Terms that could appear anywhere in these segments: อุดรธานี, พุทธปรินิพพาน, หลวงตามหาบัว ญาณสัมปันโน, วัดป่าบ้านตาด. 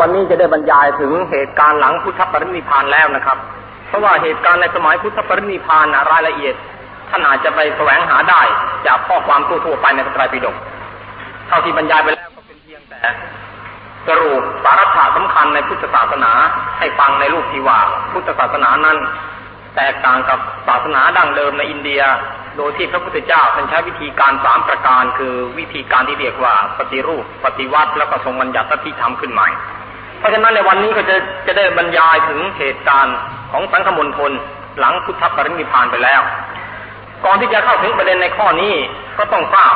วันนี้จะได้บรรยายถึงเหตุการณ์หลังพุทธปรินิพพานแล้วนะครับเพราะว่าเหตุการณ์ในสมัยพุทธปรินิพพานรายละเอียดท่านอาจจะไปแสวงหาได้จากข้อความทั่วไปในพระไตรปิฎกเท่าที่บรรยายไปแล้วก็เป็นเพียงแต่สรุปสาระสำคัญในพุทธศาสนาให้ฟังในรูปที่ว่าพุทธศาสนานั้นแตกต่างกับศาสนาดั้งเดิมในอินเดียโดยที่พระพุทธเจ้าท่านใช้วิธีการ3ประการคือวิธีการที่เรียกว่าปฏิรูปปฏิวัติและก็ทรงบัญญัติที่ทำขึ้นใหม่เพราะฉะนั้นในวันนี้ก็จะได้บรรยายถึงเหตุการณ์ของสังฆมณฑลหลังพุทธปรินิพพานไปแล้วก่อนที่จะเข้าถึงประเด็นในข้อนี้ก็ต้องทรา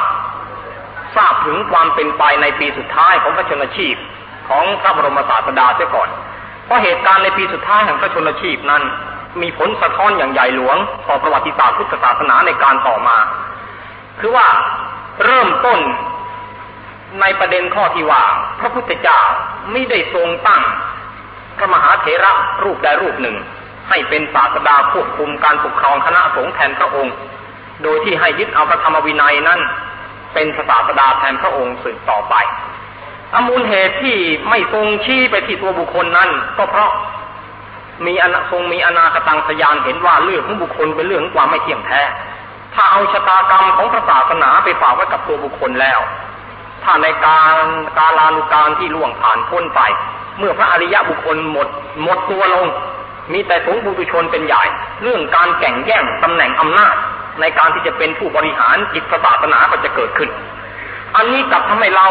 บถึงความเป็นไปในปีสุดท้ายของพระชนชีพของพระบรมศาสดาเสียก่อนเพราะเหตุการณ์ในปีสุดท้ายแห่งพระชนชีพนั้นมีผลสะท้อนอย่างใหญ่หลวงต่อประวัติศาสตร์พุทธศาสนาในการต่อมาคือว่าเริ่มต้นในประเด็นข้อที่ว่าพระพุทธเจ้าไม่ได้ทรงตั้งพระมหาเถระรูปใดรูปหนึ่งให้เป็นศาสดาควบคุมการปกครองคณะสงฆ์แทนพระองค์โดยที่ให้ยึดเอาพระธรรมวินัยนั้นเป็นศาสดาแทนพระองค์สืบต่อไปมูลเหตุที่ไม่ทรงชี้ไปที่ตัวบุคคลนั้นก็เพราะทรงมีอนาคตังสยานเห็นว่าเรื่องของบุคคลเป็นเรื่องของความไม่เที่ยงแท้ถ้าเอาชะตากรรมของพระศาสนาไปฝากไว้กับตัวบุคคลแล้วถ้าในการที่ล่วงผ่านพ้นไปเมื่อพระอริยะบุคคลหมดตัวลงมีแต่สงฆ์ปุถุชนเป็นใหญ่เรื่องการแข่งแย่งตำแหน่งอำนาจในการที่จะเป็นผู้บริหารจิตศาสนาก็จะเกิดขึ้นอันนี้กลับทำให้เรา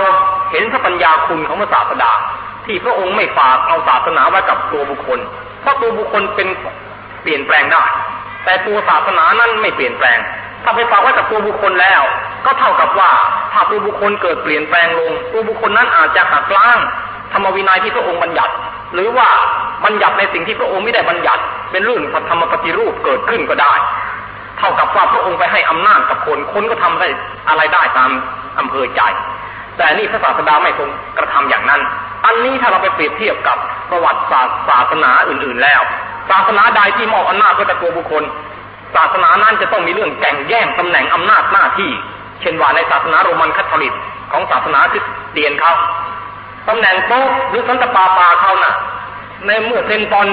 เห็นพระปัญญาคุณของพระศาสดาที่พระองค์ไม่ฝากเอาศาสนาไว้กับตัวบุคคลเพราะตัวบุคคลเป็นเปลี่ยนแปลงได้แต่ตัวศาสนานั้นไม่เปลี่ยนแปลงถ้าไปฝากไว้กับตัวบุคคลแล้วก็เท่ากับว่าถ้าตัวบุคคลเกิดเปลี่ยนแปลงลงตัวบุคคลนั้นอาจจะหักล้างธรรมวินัยที่พระองค์บัญญัติหรือว่าบัญญัติในสิ่งที่พระองค์ไม่ได้บัญญัติเป็นเรื่องธรรมปฏิรูปเกิดขึ้นก็ได้เท่ากับว่าพระองค์ไปให้อำนาจกับคนก็ทำได้อะไรได้ตามอำเภอใจแต่นี่พระศาสดาไม่ทรงกระทำอย่างนั้นอันนี้ถ้าเราไปเปรียบเทียบกับประวัติศาสตร์ศาสนาอื่นๆแล้วศาสนาใดที่มอบอำนาจไว้กับตัวบุคคลศาสนานั้นจะต้องมีเรื่องแข่งแย่งตำแหน่งอำนาจหน้าที่เช่นว่าในศาสนาโรมันคาทอลิกของศาสนาคริสเตียนเขาตำแหน่งโต๊ะหรือสันตปาปาเขาน่ะในเมื่อเซนตอน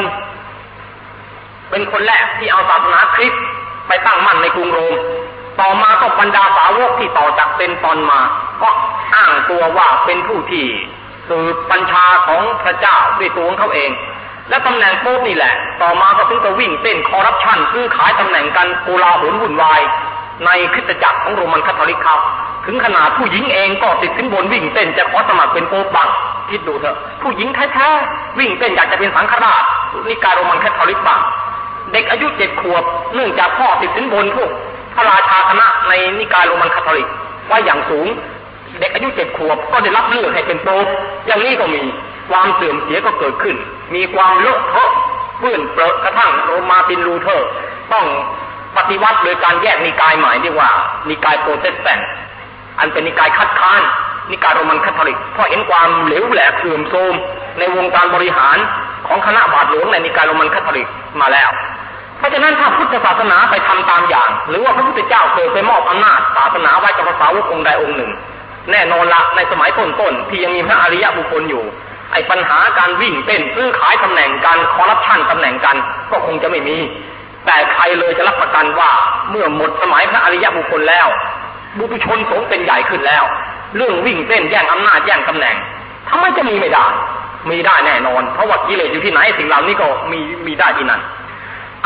เป็นคนแรกที่เอาศาสนาคริสต์ไปตั้งมั่นในกรุงโรมต่อมาก็บรรดาสาวกที่ต่อจากเซนตอนมาก็อ้างตัวว่าเป็นผู้ที่สืบบัญชาของพระเจ้าด้วยตัวของเขาเองและตำแหน่งโป๊ปนี่แหละต่อมาก็ถึงจะวิ่งเต้นคอร์รัปชันซื้อขายตำแหน่งกันโกลาหลวุ่นวายในคริสตจักรของโรมันคาทอลิกเขาถึงขนาดผู้หญิงเองก็ติดขึ้นบนวิ่งเต้นจะขอสมัครเป็นโป๊ปบ้างคิดดูเถอะผู้หญิงแท้ๆวิ่งเต้นอยากจะเป็นสังฆราชนิกายโรมันคาทอลิกบ้างเด็กอายุ7 ขวบเนื่องจากพ่อติดสินบนพวกพระราชาคณะในนิกายโรมันคาทอลิกว่าอย่างสูงเด็กอายุ7 ขวบก็ได้รับเลือกให้เป็นโป๊ปอย่างนี้ก็มีความเสื่อมเสียก็เกิดขึ้นมีความเลอะเทอะเปื้อนเปรอะกระทั่งโรมาร์ตินลูเทอร์ต้องปฏิวัติโดยการแยกนิกายใหม่เรียกว่านิกายโปรเตสแตนต์อันเป็นนิกายคัดค้านนิกายโรมันคาทอลิกเพราะเห็นความเหลวแหลกเสื่อมโทรมในวงการบริหารของคณะบาทหลวงในนิกายโรมันคาทอลิกมาแล้วเพราะฉะนั้นถ้าพุทธศาสนาไปทำตามอย่างหรือว่าพระพุทธเจ้าเคยไปมอบอำนาจศาสนาไว้กับพระสาวกองค์ใดองค์หนึ่งแน่นอนละในสมัยต้นๆที่ยังมีพระอริยะบุคคลอยู่ไอ้ปัญหาการวิ่งเต้นซื้อขายตำแหน่งกันคอร์รัปชันตำแหน่งกันก็คงจะไม่มีแต่ใครเลยจะรับประกันว่าเมื่อหมดสมัยพระอริยะบุคคลแล้วบุคคลสงฆ์เป็นใหญ่ขึ้นแล้วเรื่องวิ่งเต้นแย่งอำนาจแย่งตำแหน่งทำไมจะมีไม่ได้มีได้แน่นอนเพราะว่ากิเลสอยู่ที่ไหนสิ่งเหล่านี้ก็มีได้ที่นั่น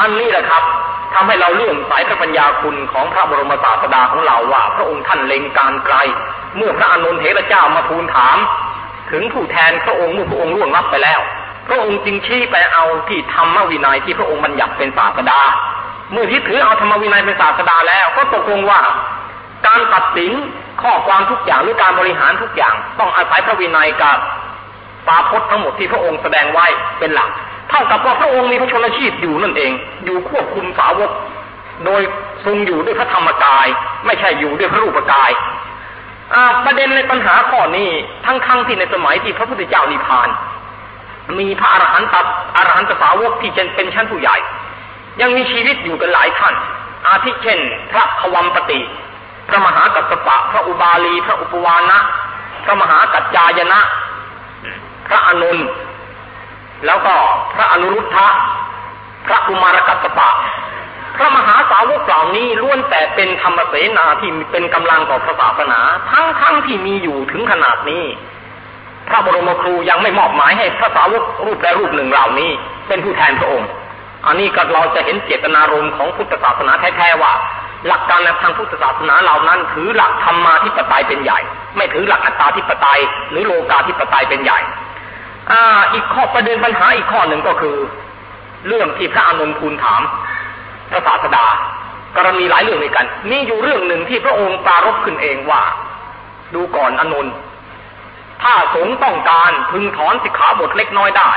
อันนี้แหละครับทำให้เราเลื่อมใสพระปัญญาคุณของพระบรมศาสดาของเราว่าพระองค์ท่านเล็งการไกลเมื่อพระอานนท์เถระเจ้ามาทูลถามถึงผู้แทนพระองค์เมื่อพระองค์ล่วงลับไปแล้วพระองค์จึงชี้ไปเอาที่ธรรมวินัยที่พระองค์บัญญัติเป็นศาสดาเมื่อที่ถือเอาธรรมวินัยเป็นศาสดาแล้วก็ตกลงว่าการตัดสินข้อความทุกอย่างหรือการบริหารทุกอย่างต้องอาศัยพระวินัยกับปาพจน์ทั้งหมดที่พระองค์แสดงไว้เป็นหลักเท่ากับว่าพระองค์มีพระชนชีพอยู่นั่นเองอยู่ควบคุมสาวกโดยทรงอยู่ด้วยพระธรรมกายไม่ใช่อยู่ด้วยพระรูปกายประเด็นในปัญหาข้อนี้ทั้งที่ในสมัยที่พระพุทธเจ้านิพพานมีพระอรหันตสาวกที่เป็นชั้นผู้ใหญ่ยังมีชีวิตอยู่กันหลายท่านอาทิเช่นพระขวัมปติพระมหากัสสปะพระอุบาลีพระอุปวานะพระมหากัจจายนะ พระอนุนแล้วก็พระอนุรุทธะพระกุมารกัสสปะพระมหาสาวกเหล่านี้ล้วนแต่เป็นธรรมเสนาที่เป็นกำลังต่อพระศาสนาทั้งที่มีอยู่ถึงขนาดนี้พระบรมครูยังไม่มอบหมายให้พระสาวกรูปใดรูปหนึ่งเหล่านี้เป็นผู้แทนพระองค์อันนี้ก็เราจะเห็นเจตนารมณ์ของพุทธศาสนาแท้ๆว่าหลักการทางพุทธศาสนาเหล่านั้นถือหลักธรรมาธิปไตยเป็นใหญ่ไม่ถือหลักอัตตาธิปไตยหรือโลกาธิปไตยเป็นใหญ่อีกข้อประเด็นปัญหาอีกข้อหนึ่งก็คือเรื่องที่พระอานนท์ทูลถามพระศาสดากรณีหลายเรื่องด้วยกันนี่อยู่เรื่องหนึ่งที่พระองค์ปรารภขึ้นเองว่าดูก่อนอานนท์ถ้าสงฆ์ต้องการพึงถอนสิกขาบทเล็กน้อยได้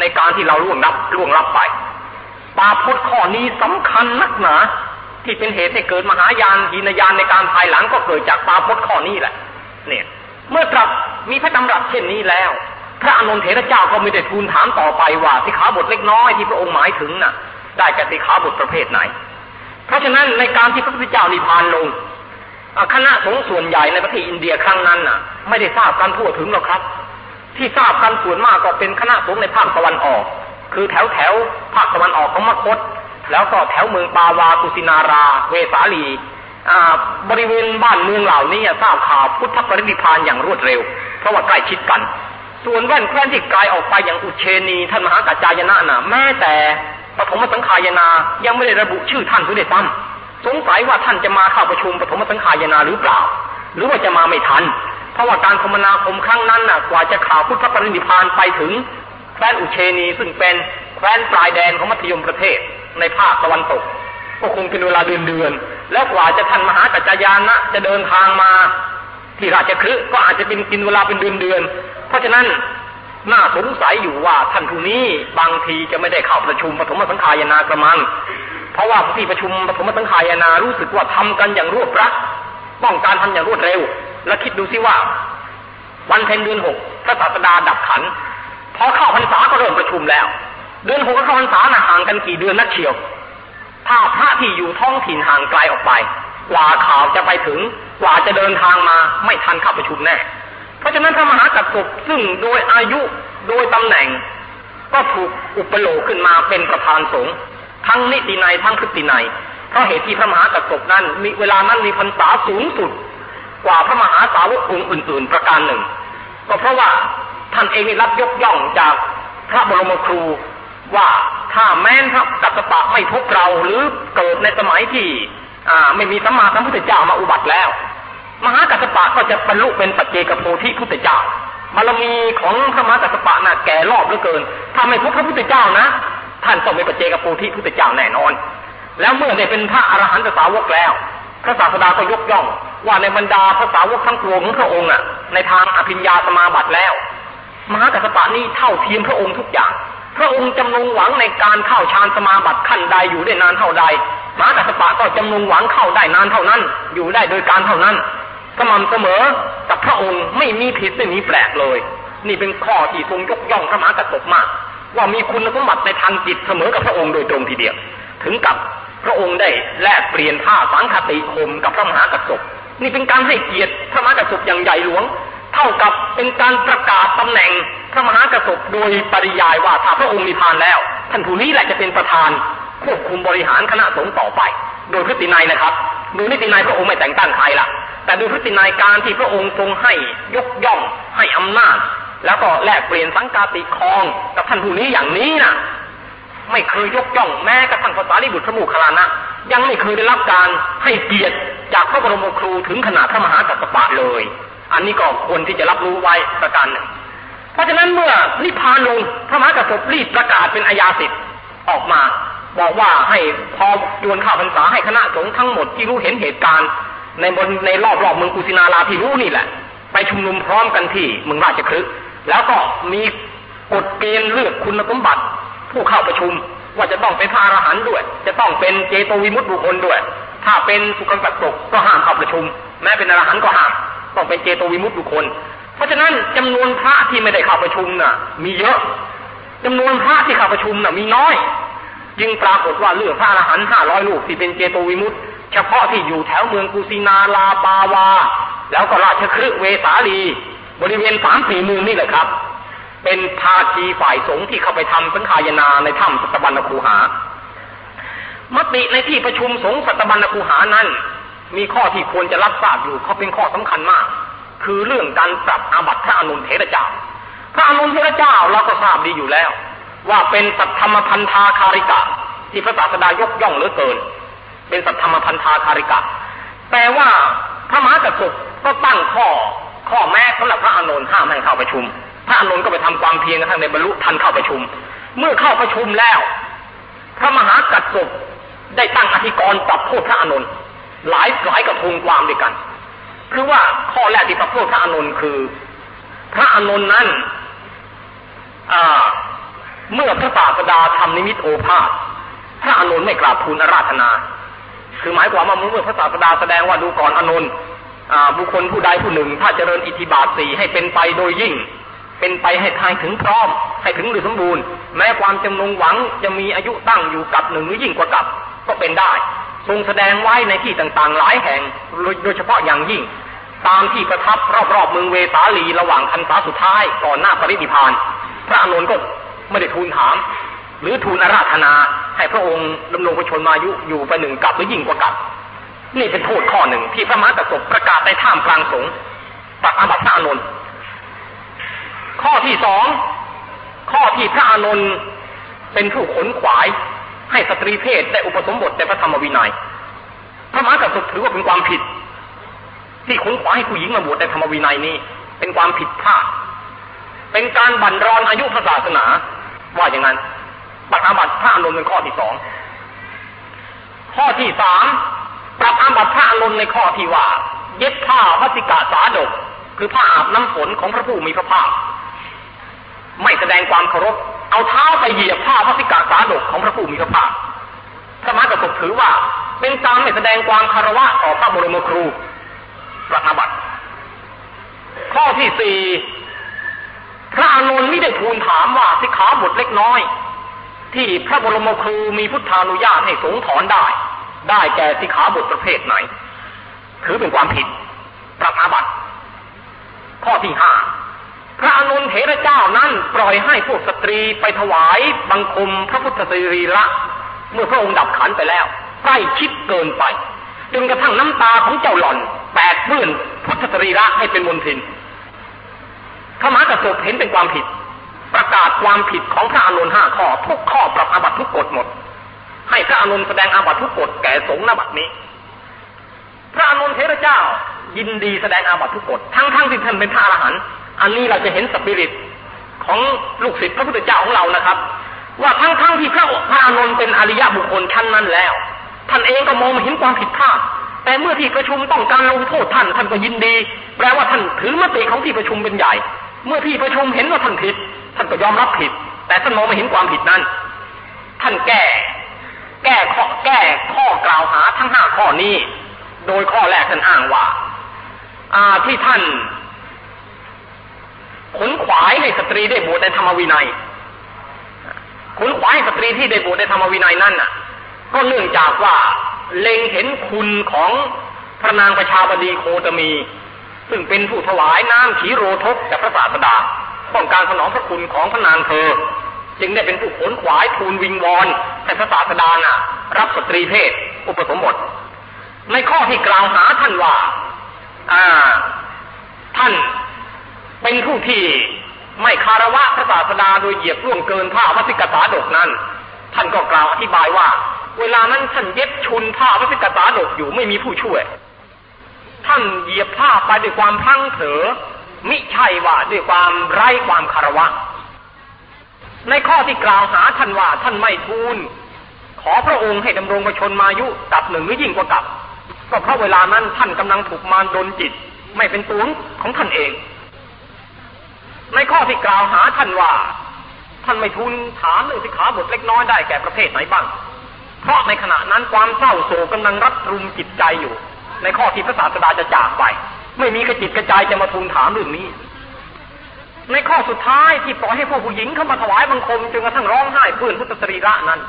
ในการที่เราล่วงลับไปปาพจน์ข้อนี้สำคัญนักหนาที่เป็นเหตุให้เกิดมหายานหินยานในการภายหลังก็เกิดจากปาพจน์ข้อนี้แหละเนี่ยเมื่อตรัสมีพระดำรัสเช่นนี้แล้วพระอานนท์เถระเจ้าก็ไม่ได้ทูลถามต่อไปว่าสิกขาบทเล็กน้อยที่พระองค์หมายถึงน่ะได้แก่สิกขาบทประเภทไหนเพราะฉะนั้นในการที่พระพุทธเจ้านิพพานลงคณะสงฆ์ส่วนใหญ่ในประเทศอินเดียครั้งนั้นน่ะไม่ได้ทราบกันทั่วถึงหรอกครับที่ทราบกันส่วนมากก็เป็นคณะสงฆ์ในภาคตะวันออกคือแถวภาคตะวันออกของมคธแล้วก็แถวเมืองปาวากุสินาราเวสาลีบริเวณบ้านเมืองเหล่านี้ทราบข่าวพุทธปรินิพพานอย่างรวดเร็วเพราะว่าใกล้ชิดกันส่วนแว่นแคว้นที่ไกลออกไปอย่างอุเชนีท่านมหากัจจายนะน่ะแม้แต่ปฐมสังฆายนายังไม่ได้ระบุชื่อท่านผู้ใดซ้ำสงสัยว่าท่านจะมาเข้าประชุมปฐมสังฆายนาหรือเปล่าหรือว่าจะมาไม่ทันเพราะว่าการคมนาคมครั้งนั้นน่ะกว่าจะข่าวพุทธปรินิพพานไปถึงแคว้นอุเชนีซึ่งเป็นแคว้นปลายแดนของมัธยมประเทศในภาคตะวันตกก็คงเป็นเวลาเดือนแล้วกว่าจะท่านมหากัจจายนะจะเดินทางมาที่ราชคฤห์ก็อาจจะเป็นกินเวลาเป็นเดือนเพราะฉะนั้นน่าสงสัยอยู่ว่าท่านผู้นี้บางทีจะไม่ได้เข้าประชุมปฐมสังฆายนากระมังเพราะว่าที่ประชุมปฐมสังฆายนารู้สึกว่าทำกันอย่างรวดรัดต้องการทำอย่างรวดเร็วและคิดดูสิว่าวันเพ็ญเดือน6พระศาสดาดับขันพอเข้าพรรษาก็เริ่มประชุมแล้วเดือน6กับเข้าพรรษาห่างกันกี่เดือนนักเชียวถ้าพระที่อยู่ท้องถิ่นห่างไกลออกไปกว่าข่าวจะไปถึงกว่าจะเดินทางมาไม่ทันเข้าประชุมแน่เพราะฉะนั้นพระมหากัสสปซึ่งโดยอายุโดยตำแหน่งก็ถูกอุปโลกขึ้นมาเป็นประธานสงฆ์ทั้งนิตินัยทั้งคตินัยเพราะเหตุที่พระมหากัสสปนั้นมีเวลานั้นมีพรรษาสูงสุดกว่าพระมหาสาวกองค์อื่นๆประการหนึ่งก็เพราะว่าท่านเองได้รับยกย่องจากพระบรมครูว่าถ้าแม้นพระกัสสปะไม่พบเราหรือเกิดในสมัยที่ไม่มีสัมมาสัมพุทธเจ้ามาอุบัติแล้วมหากัสสปะก็จะบรรลุเป็นปัจเจกโพธิพุทธเจ้าบารมีของพระมหากัสสปะน่ะแก่รอบเหลือเกินถ้าไม่พบพระพุทธเจ้านะท่านต้องเป็นปัจเจกโพธิพุทธเจ้าแน่นอนแล้วเมื่อได้เป็นพระอรหันตสาวกแล้วพระศาสดาก็ยกย่องว่าในบรรดาพระสาวกทั้งปวงของพระองค์น่ะในทางอภิญญาสมาบัติแล้วมหากัสสปะนี่เท่าเทียมพระองค์ทุกอย่างพระองค์จำนงหวังในการเข้าฌานสมาบัติขั้นใดอยู่ได้นานเท่าใดมหากัสสปะก็จำนงหวังเข้าได้นานเท่านั้นอยู่ได้โดยการเท่านั้นสม่ำเสมอกับพระองค์ไม่มีผิดไม่มีแปลกเลยนี่เป็นข้อที่ทรงยกย่องพระมหากัสสปมากว่ามีคุณสมบัติในทางจิตเสมอกับพระองค์โดยตรงทีเดียวถึงกับพระองค์ได้แลกเปลี่ยนผ้าสังฆติคมกับพระมหากัสสปนี่เป็นการให้เกียรติพระมหากัสสปอย่างใหญ่หลวงเท่ากับเป็นการประกาศตำแหน่งพระมหากัสสปโดยปริยายว่าถ้าพระองค์นิพพานแล้วท่านผู้นี้แหละจะเป็นประธานควบคุมบริหารคณะสงฆ์ต่อไปโดยพฤตินัยนะครับโดยนิตินัยพระองค์ไม่แต่งตั้งใครล่ะแต่โดยพฤตินัยการที่พระองค์ทรงให้ยกย่องให้อำนาจแล้วก็แลกเปลี่ยนสังฆาติคองกับท่านผู้นี้อย่างนี้น่ะไม่เคยยกย่องแม้กระทั่งภาษาลิบุตรพระมุขลานะยังไม่เคยได้รับการให้เกียรติจากพระบรมครูถึงขนาดพระมหากัสสปะเลยอันนี้ก็ควรที่จะรับรู้ไว้ประการหนึ่งเพราะฉะนั้นเมื่อนิพพานลงพระมหากัสสปรีบประกาศเป็นอาญาสิทธิ์ออกมาบอกว่าให้พอจวนข้าวพรรษาให้คณะสงฆ์ทั้งหมดที่รู้เห็นเหตุการณ์ในรอบเมืองกุสินาราที่รู้นี่แหละไปชุมนุมพร้อมกันที่เมืองราชคฤห์แล้วก็มีกฎเกณฑ์เลือกคุณสมบัติผู้เข้าประชุมว่าจะต้องเป็นพระอรหันต์ด้วยจะต้องเป็นเจโตวิมุตติบุคคลด้วยถ้าเป็นสุกัสสกก็ห้ามเข้าประชุมแม้เป็นอรหันต์ก็ห้ามต้องเป็นเจโตวิมุตติบุคคลเพราะฉะนั้นจำนวนพระที่ไม่ได้เข้าประชุมน่ะมีเยอะจำนวนพระที่เข้าประชุมน่ะมีน้อยจึงปรากฏว่าเลือกพระอรหันต์500รูปที่เป็นเจโตวิมุตติเฉพาะที่อยู่แถวเมืองกุสินาราปาวาแล้วก็ราชคฤห์เวสาลีบริเวณ 3-4 เมืองนี่แหละครับ เป็นภาคีฝ่ายสงฆ์ที่เข้าไปทำสังฆายนาในถ้ำสัตบัญญัติคูหามติในที่ประชุมสงฆ์สัตบัญญัติคูหานั้นมีข้อที่ควรจะรับทราบอยู่เขาเป็นข้อสำคัญมากคือเรื่องการปรับอาบัติพระอนุนเถระเจ้าพระอนุนเถระเจ้าเราก็ทราบดีอยู่แล้วว่าเป็นสัทธรรมพันธาคาริกะที่พระศาสดายกย่องเหลือเกินเป็นสัทธรรมพันธาคาริกะแต่ว่าพระมหากษัตริย์ก็ตั้งข้อแม้สำหรับพระอนุนห้ามให้เข้าประชุมพระอนุนก็ไปทำความเพียรกระทั่งในบรรลุทันเข้าประชุมเมื่อเข้าประชุมแล้วพระมหากษัตริย์ได้ตั้งอธิกรณ์ปรับโทษพระอนุนหลายกระทงความด้วยกันคือว่าข้อแรกที่ปรับโทษพระอนุนคือพระอนุนนั้นเมื่อพระศาสดาทำนิมิตโอภาสพระอนุนไม่กราบทูลอาราธนาคือหมายความว่าเมื่อพระศาสดาแสดงว่าดูก่อนอนุนบุคคลผู้ใดผู้หนึ่งถ้าเจริญอิทธิบาท4ให้เป็นไปโดยยิ่งเป็นไปให้ทางถึงพร้อมให้ถึงหรือสมบูรณ์แม้ความจำนงหวังจะมีอายุตั้งอยู่กับหนึ่งหรือยิ่งกว่ากับก็เป็นได้ทรงแสดงไว้ในที่ต่างๆหลายแห่งโดยเฉพาะอย่างยิ่งตามที่ประทับรอบๆเมืองเวสาลีระหว่างพรรษาสุดท้ายก่อนหน้าปรินิพพานพระอนุนก็ไม่ได้ทูลถามหรือทูลอาราธนาให้พระองค์ดำรงพระชนมายุอยู่ไปหนึ่งกับหรือยิ่งกว่ากับนี่เป็นโทษข้อหนึ่งที่พระมหากษัตริย์ประกาศในท่ามกลางสงฆ์ปรับอาบัติพระอนุนข้อที่สองข้อที่พระอนุนเป็นผู้ขนขวายให้สตรีเพศได้อุปสมบทในพระธรรมวินัยพระมหากษัตริย์ถือว่าเป็นความผิดที่ขนขวายให้ผู้หญิงมาบวชในธรรมวินัยนี้เป็นความผิดพลาดเป็นการบั่นรอนอายุพระศาสนาว่าอย่างนั้นปรับอาบัติพระอนุนเป็นข้อที่สองข้อที่สามปรับอาบัติพระอนุนในข้อที่ว่าเย็บผ้าพสิกาสาดกคือผ้าอาบน้ำฝนของพระผู้มีพระภาคไม่แสดงความเคารพเอาเท้าไปเหยียบผ้าพสิกาสาดกของพระผู้มีพระภาคพระมหากษัตริย์ถือว่าเป็นการไม่แสดงความคารวะต่อพระบรมครูปรับอาบัติข้อที่สี่พระอนุนไม่ได้ทูลถามว่าสิกขาบทเล็กน้อยที่พระบรมครูมีพุทธานุญาตให้สงฆ์ถอนได้แก่สิกขาบทประเภทไหนถือเป็นความผิดปรับอาบัติข้อที่ห้าพระอนุนเถระเจ้านั้นปล่อยให้พวกสตรีไปถวายบังคมพระพุทธสรีระเมื่อพระองค์ดับขันไปแล้วใกล้ชิดเกินไปจนกระทั่งน้ำตาของเจ้าหล่อนแปดเปื้อนพุทธสรีระให้เป็นมลทินพระมหากษัตริย์เห็นเป็นความผิดประกาศความผิดของพระอนุน5ข้อทุกข้อปรับอาบัติทุกกฎหมดให้พระอนุนแสดงอาบัติทุกกฎแก่สงฆ์ณบัดนี้พระอนุนเถระเจ้ายินดีแสดงอาบัติทุกกฎทั้งที่ท่านเป็นพระอรหันต์อันนี้เราจะเห็นสปิริตของลูกศิษย์พระพุทธเจ้าของเรานะครับว่าทั้งที่พระอนุนเป็นอริยบุคคลชั้นนั้นแล้วท่านเองก็มองเห็นความผิดพลาดแต่เมื่อที่ประชุมต้องการลงโทษท่านก็ยินดีแปลว่าท่านถือมติของที่ประชุมเป็นใหญ่เมื่อที่ประชุมเห็นว่าท่านผิดท่านก็ยอมรับผิดแต่ท่านมองไม่เห็นความผิดนั้นท่านแก้ข้อกล่าวหาทั้ง5ข้อนี้โดยข้อแรกท่านอ้างว่าที่ท่านขนขวายให้สตรีได้บวชในธรรมวินัยขนขวายให้สตรีที่ได้บวชในธรรมวินัยนั้นน่ะก็เนื่องจากว่าเล็งเห็นคุณของพระนางประชาบดีโคตมีซึ่งเป็นผู้ถวายน้ำขีโรทกแด่พระศาสดาต้องการสนองพระคุณของพระนางเธอจึงได้เป็นผู้ขนขวายทูลวิงวอนให้พระศาสดารับสตรีเพศอุปสมบทในข้อที่กล่าวหาท่านว่าท่านเป็นผู้ที่ไม่คารวะพระศาสดาโดยเหยียบล่วงเกินผ้าวัสสิกสาดกนั้นท่านก็กล่าวอธิบายว่าเวลานั้นท่านเย็บชุนผ้าวัสสิกสาดกอยู่ไม่มีผู้ช่วยท่านเหยียบผ้าไปด้วยความพลั้งเผลอมิใช่ว่าด้วยความไร้ความคารวะในข้อที่กล่าวหาท่านว่าท่านไม่ทูลขอพระองค์ให้ดำรงพระชนมายุกับหนึ่งหรือยิ่งกว่ากับก็เพราะเวลานั้นท่านกำลังถูกมารดลจิตไม่เป็นตัวของท่านเองในข้อที่กล่าวหาท่านว่าท่านไม่ทูลถามเรื่องสิกขาบทเล็กน้อยได้แก่ประเภทไหนบ้างเพราะในขณะนั้นความเศร้าโศกกำลังรัดรุมจิตใจอยู่ในข้อที่พระศาสดาจะจากไปไม่มีกระจิตกระจายจะมาทูลถามเรื่องนี้ในข้อสุดท้ายที่ปล่อยให้พวกผู้หญิงเข้ามาถวายบังคมจนกระทั่งร้องไห้เปื้อนพุทธสรีระนั้น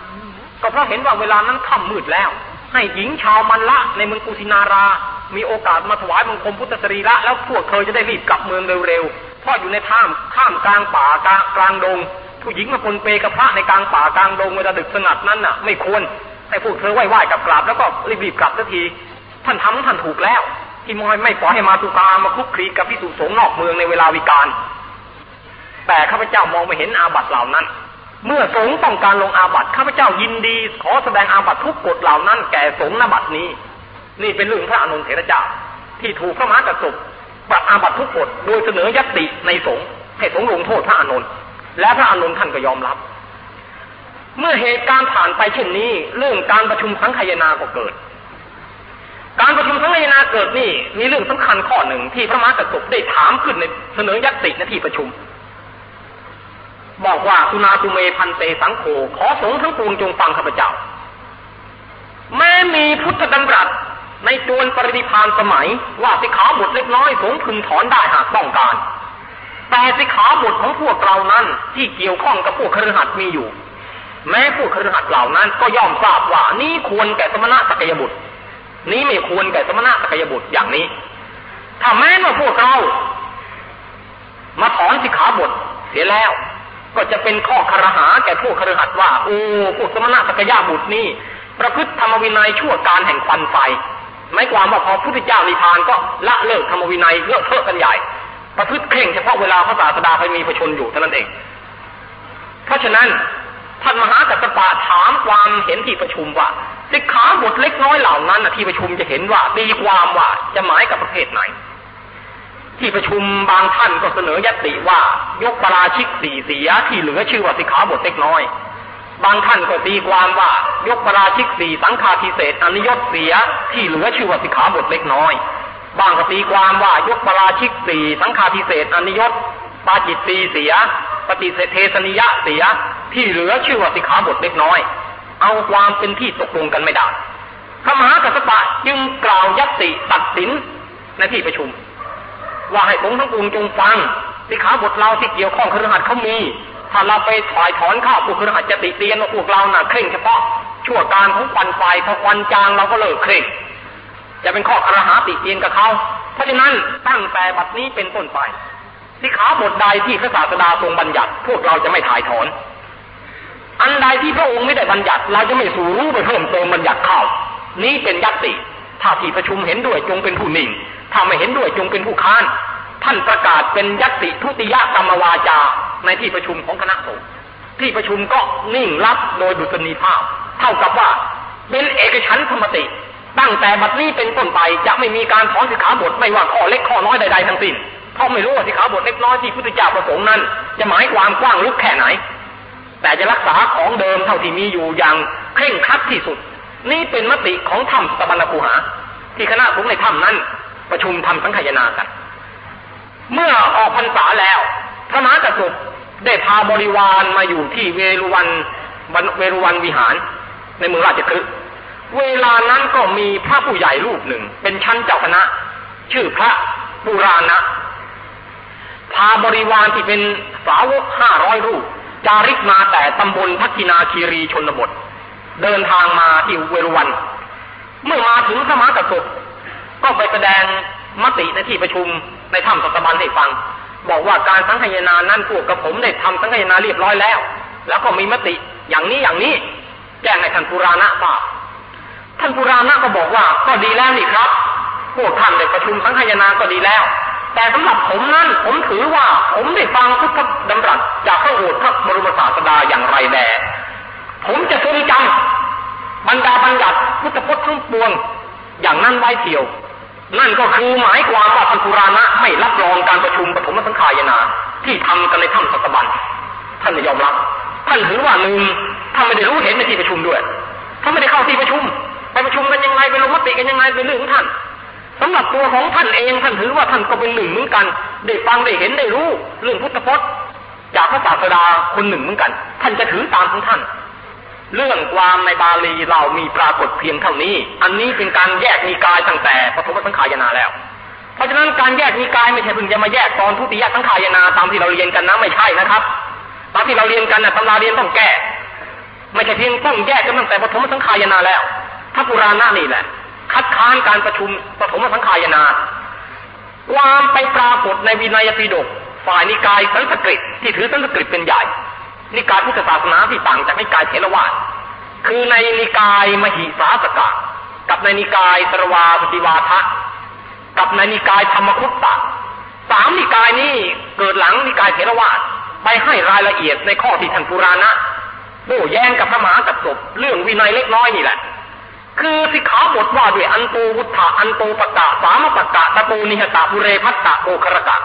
ก็เพราะเห็นว่าเวลานั้นค่ำมืดแล้วให้หญิงชาวมัลละในเมืองกุสินารามีโอกาสมาถวายบังคมพุทธสรีระแล้วพวกเธอจะได้รีบกลับเมืองเร็ว เพราะอยู่ในถ้ำข้ามกลางป่ากลางดงผู้หญิงมาปนเปกับพระในกลางป่ากลางดงเวลาดึกสงัดนั้นน่ะไม่ควรให้พวกเธอไหว้ๆกลับๆแล้วก็รีบๆกลับซะทีท่านทำท่านถูกแล้วที่มอยไม่ปล่อยให้มาตุกามาคุกคีกับภิกษุสงฆ์นอกเมืองในเวลาวิกาลแต่ข้าพเจ้ามองไม่เห็นอาบัติเหล่านั้นเมื่อสงฆ์ต้องการลงอาบัติข้าพเจ้ายินดีขอแสดงอาบัติทุกกฎเหล่านั้นแก่สงฆ์ณบัดนี้นี่เป็นเรื่องพระอานนท์เถระเจ้าที่ถูกพระมหากษัตริย์ปรับอาบัติทุกกฎโดยเสนอญัตติในสงฆ์ให้สงฆ์ลงโทษพระอานนท์และพระอานนท์ท่านก็ยอมรับเมื่อเหตุการณ์ผ่านไปเช่นนี้เรื่องการประชุมสังฆยนาก็เกิดการประชุมสังฆยนาเกิดนี่มีเรื่องสำคัญข้อหนึ่งที่พระมหากษัตริย์ได้ถามขึ้นในเสนอญัตติในที่ประชุมบอกว่าสุนาตุเมพันเตสังโฆขอสงฆ์ทั้งปวงจงฟังข้าพเจ้าแม้มีพุทธดำรัสในจวนปรินิพพานสมัยว่าสิกขาบทเล็กน้อยสงฆ์พึงถอนได้หากต้องการแต่สิกขาบทของพวกเรานั้นที่เกี่ยวข้องกับพวกคฤหัสถ์มีอยู่แม้พวกคฤหัสถ์เหล่านั้นก็ย่อมทราบว่านี้ควรแก่สมณะสักยบุตรนี้ไม่ควรแก่สมณะสักยบุตรอย่างนี้ถ้าแม้ว่าพวกเรามาถอนสิกขาบทเสียแล้วก็จะเป็นข้อคารหาแก่พวกคฤหัสถ์ว่าโอ้พวกสมณะสักยบุตรนี่ประพฤติธรรมวินัยชั่วการแห่งควันไฟไม่ความว่าพอพระพุทธเจ้านิพพานก็ละเลิกธรรมวินัยเลอะเทอะกันใหญ่ประพฤติเคร่งเฉพาะเวลาพระศาสดาไปมีประชนอยู่เท่านั้นเองเพราะฉะนั้นท่านมหากัสสปะถามความเห็นที่ประชุมว่าสิกขาบทเล็กน้อยเหล่านั้นที่ประชุมจะเห็นว่าตีความว่าจะหมายกับประเภทไหนที่ประชุมบางท่านก็เสนอญัตติว่ายกปราชิกสี่เสียที่เหลือชื่อว่าสิกขาบทเล็กน้อยบางท่านก็ตีความว่ายกปราชิกสี่สังฆาทิเศษอนิยตเสียที่เหลือชื่อว่าสิกขาบทเล็กน้อยบางก็ตีความว่ายกปราชิกสี่สังฆาทิเศษอนิยตปาจิตตีเสียปฏิเทศนิยะเสียที่เหลือชื่อว่าสิกขาบทเล็กน้อยเอาความเป็นที่ตกลงกันไม่ได้พระมหากัสสปะจึงกล่าวญัตติตัดสินในที่ประชุมว่าให้สงฆ์ทั้งปวงจงฟังสิกขาบทเราที่เกี่ยวข้องคฤหัสถ์เขามีถ้าเราไปถอยถอนข้าวพวกคฤหัสถ์จะติเตียนว่าพวกเราน่ะเคร่งเฉพาะชั่วการของควันไฟพอควันจางเราก็เลิกเคร่งจะเป็นข้อคารหาติเตียนกับเขาเพราะฉะนั้นตั้งแต่บัดนี้เป็นต้นไปสิกขาบทใดที่พระศาสดาทรงบัญญัติพวกเราจะไม่ถ่ายถอนอันใดที่พระองค์ไม่ได้บัญญัติเราจะไม่สู่รู้ไปเพิ่มเติมบัญญัติเข้านี้เป็นญัตติถ้าที่ประชุมเห็นด้วยจงเป็นผู้นิ่งถ้าไม่เห็นด้วยจงเป็นผู้ค้านท่านประกาศเป็นญัตติทุติยกรรมวาจาในที่ประชุมของคณะสงฆ์ที่ประชุมก็นิ่งรับโดยดุษณีภาพเท่ากับว่าเป็นเอกฉันท์ธรรมติตั้งแต่บัดนี้เป็นต้นไปจะไม่มีการถอนสิกขาบทไม่ว่าข้อเล็กข้อน้อยใดๆทั้งสิ้นเพราะไม่รู้ว่าสิกขาบทเล็กน้อยที่พุทธเจ้าประสงค์นั้นจะหมายความกว้างลึกแค่ไหนแต่จะรักษาของเดิมเท่าที่มีอยู่อย่างเคร่งครัดที่สุดนี่เป็นมติของธรรมตบรรคูหาที่คณะสงฆ์ในธรรมนั้นประชุมทำสังฆยนากันเมื่อออกพรรษาแล้วพระมหากษัตริย์ได้พาบริวารมาอยู่ที่เวรุวันวิหารในเมืองราชคฤห์เวลานั้นก็มีพระผู้ใหญ่รูปหนึ่งเป็นชั้นเจ้าคณะชื่อพระปุราณะพาบริวารที่เป็นสาวก500รูปจาริกมาแต่ตำบลทักษิณาคีรีชนบทเดินทางมาที่เวรุวันเมื่อมาถึงพระมหากษัตริย์ก็ไปแสดงมติในที่ประชุมในถ้ำสัตบัญให้ฟังบอกว่าการสังฆยนานั้นพวกกับผมได้ทำสังฆยนาเรียบร้อยแล้วแล้วก็มีมติอย่างนี้แจ้งให้ท่านปุราณะทราบท่านปุราณะก็บอกว่าก็ดีแล้วนี่ครับพวกท่านได้ประชุมสังฆยนาก็ดีแล้วแต่สำหรับผมนั้นผมถือว่าผมได้ฟังพุทธดำรัสจากพระโอษฐ์พระบรมศาสดาอย่างไรแลผมจะทรงจำบรรดาบัญญัติพุทธพจน์ทั้งปวงอย่างนั้นไว้เที่ยวนั่นก็คือหมายความว่าท่านปุราณะไม่รับรองการประชุมปฐมสังฆายนาที่ทำกันในถ้ำสัตบัญท่านไม่ยอมรับท่านถือว่าหนึ่งท่านไม่ได้รู้เห็นในที่ประชุมด้วยท่านไม่ได้เข้าที่ประชุมไปประชุมกันยังไงไปลงมติกันยังไงเป็นเรื่องของท่านสำหรับตัวของท่านเองท่านถือว่าท่านก็เป็นหนึ่งเหมือนกันได้ฟังได้เห็นได้รู้เรื่องพุทธพจน์จากพระศาสดาคนหนึ่งเหมือนกันท่านจะถือตามของท่านเรื่องความในบาลีเรามีปรากฏเพียงเท่านี้อันนี้เป็นการแยกนิกายตั้งแต่ปฐมสังขายนาแล้วเพราะฉะนั้นการแยกนิกายไม่ใช่เพิ่งจะมาแยกตอนทุติยสังขายนาตามที่เราเรียนกันนะไม่ใช่นะครับตามที่เราเรียนกันนะตำราเรียนต้องแก้ไม่ใช่เพียงต้องแยกกันตั้งแต่ปฐมสังขายนาแล้วท่านปุราณะนี่แหละคัดค้านการประชุมปฐมสังขายนาความไปปรากฏในวินัยปิฎก ฝ่ายนิกายสันสกฤตที่ถือสันสกฤตเป็นใหญ่นิกายพุทธศาสนาที่ต่างจากนิกายเถรวาทคือในนิกายมหิสาสกะกับในนิกายสรวาปฏิวาทะกับในนิกายธรรมคุตตะสามนิกายนี้เกิดหลังนิกายเถรวาทไปให้รายละเอียดในข้อที่ท่านปุราณะโต้แย้งกับพระมหากัสสปเรื่องวินัยเล็กน้อยนี่แหละคือสิกขาบทว่าด้วยอันโตวุฒะอันโตปกะสามปกะตะโตนิหตะบุเรพัตตะโอคระกะ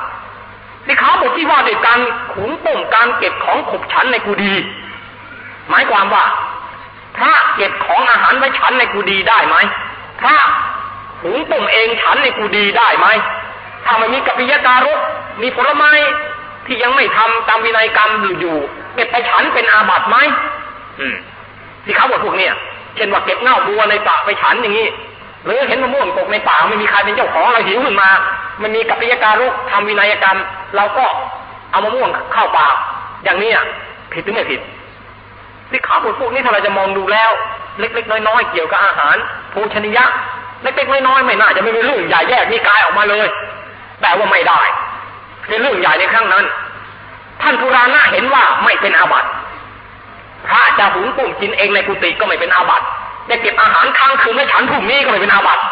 สิกขาบทที่ว่าด้วยการขุนต้มการเก็บของขบฉันในกุฏิหมายความว่าพระเก็บของอาหารไว้ฉันในกุฏิได้ไหมพระขุนต้มเองฉันในกุฏิได้ไหมถ้าไม่มีกัปปิยการกมีผลไม้ที่ยังไม่ทำตามวินัยกรรมอยู่เก็บไปฉันเป็นอาบัติไหมสิกขาบทพวกนี้เช่นว่าเก็บเง่าบัวในป่าไปฉันอย่างนี้หรือเห็นมะม่วงตกในป่าไม่มีใครเป็นเจ้าของเราหิวขึ้นมามันมีกัปปิยการกทำวินัยกรรมเราก็เอามะม่วงเข้าป่าอย่างนี้ผิดหรือไม่ผิดสิกขาบทพวกนี้ถ้าเราจะมองดูแล้วเล็กๆน้อยๆเกี่ยวกับอาหารโภชนิยะเล็กๆน้อยๆไม่น่าจะไม่เป็นเรื่องใหญ่แยกนิกายออกมาเลยแต่ว่าไม่ได้ในเรื่องใหญ่ในครั้งนั้นท่านปุราณะเห็นว่าไม่เป็นอาบัติพระจะหุงต้มกินเองในกุฏิก็ไม่เป็นอาบัติจะเก็บอาหารค้างคืนไว้ฉันพรุ่งนี้ก็ไม่เป็นอาบัติ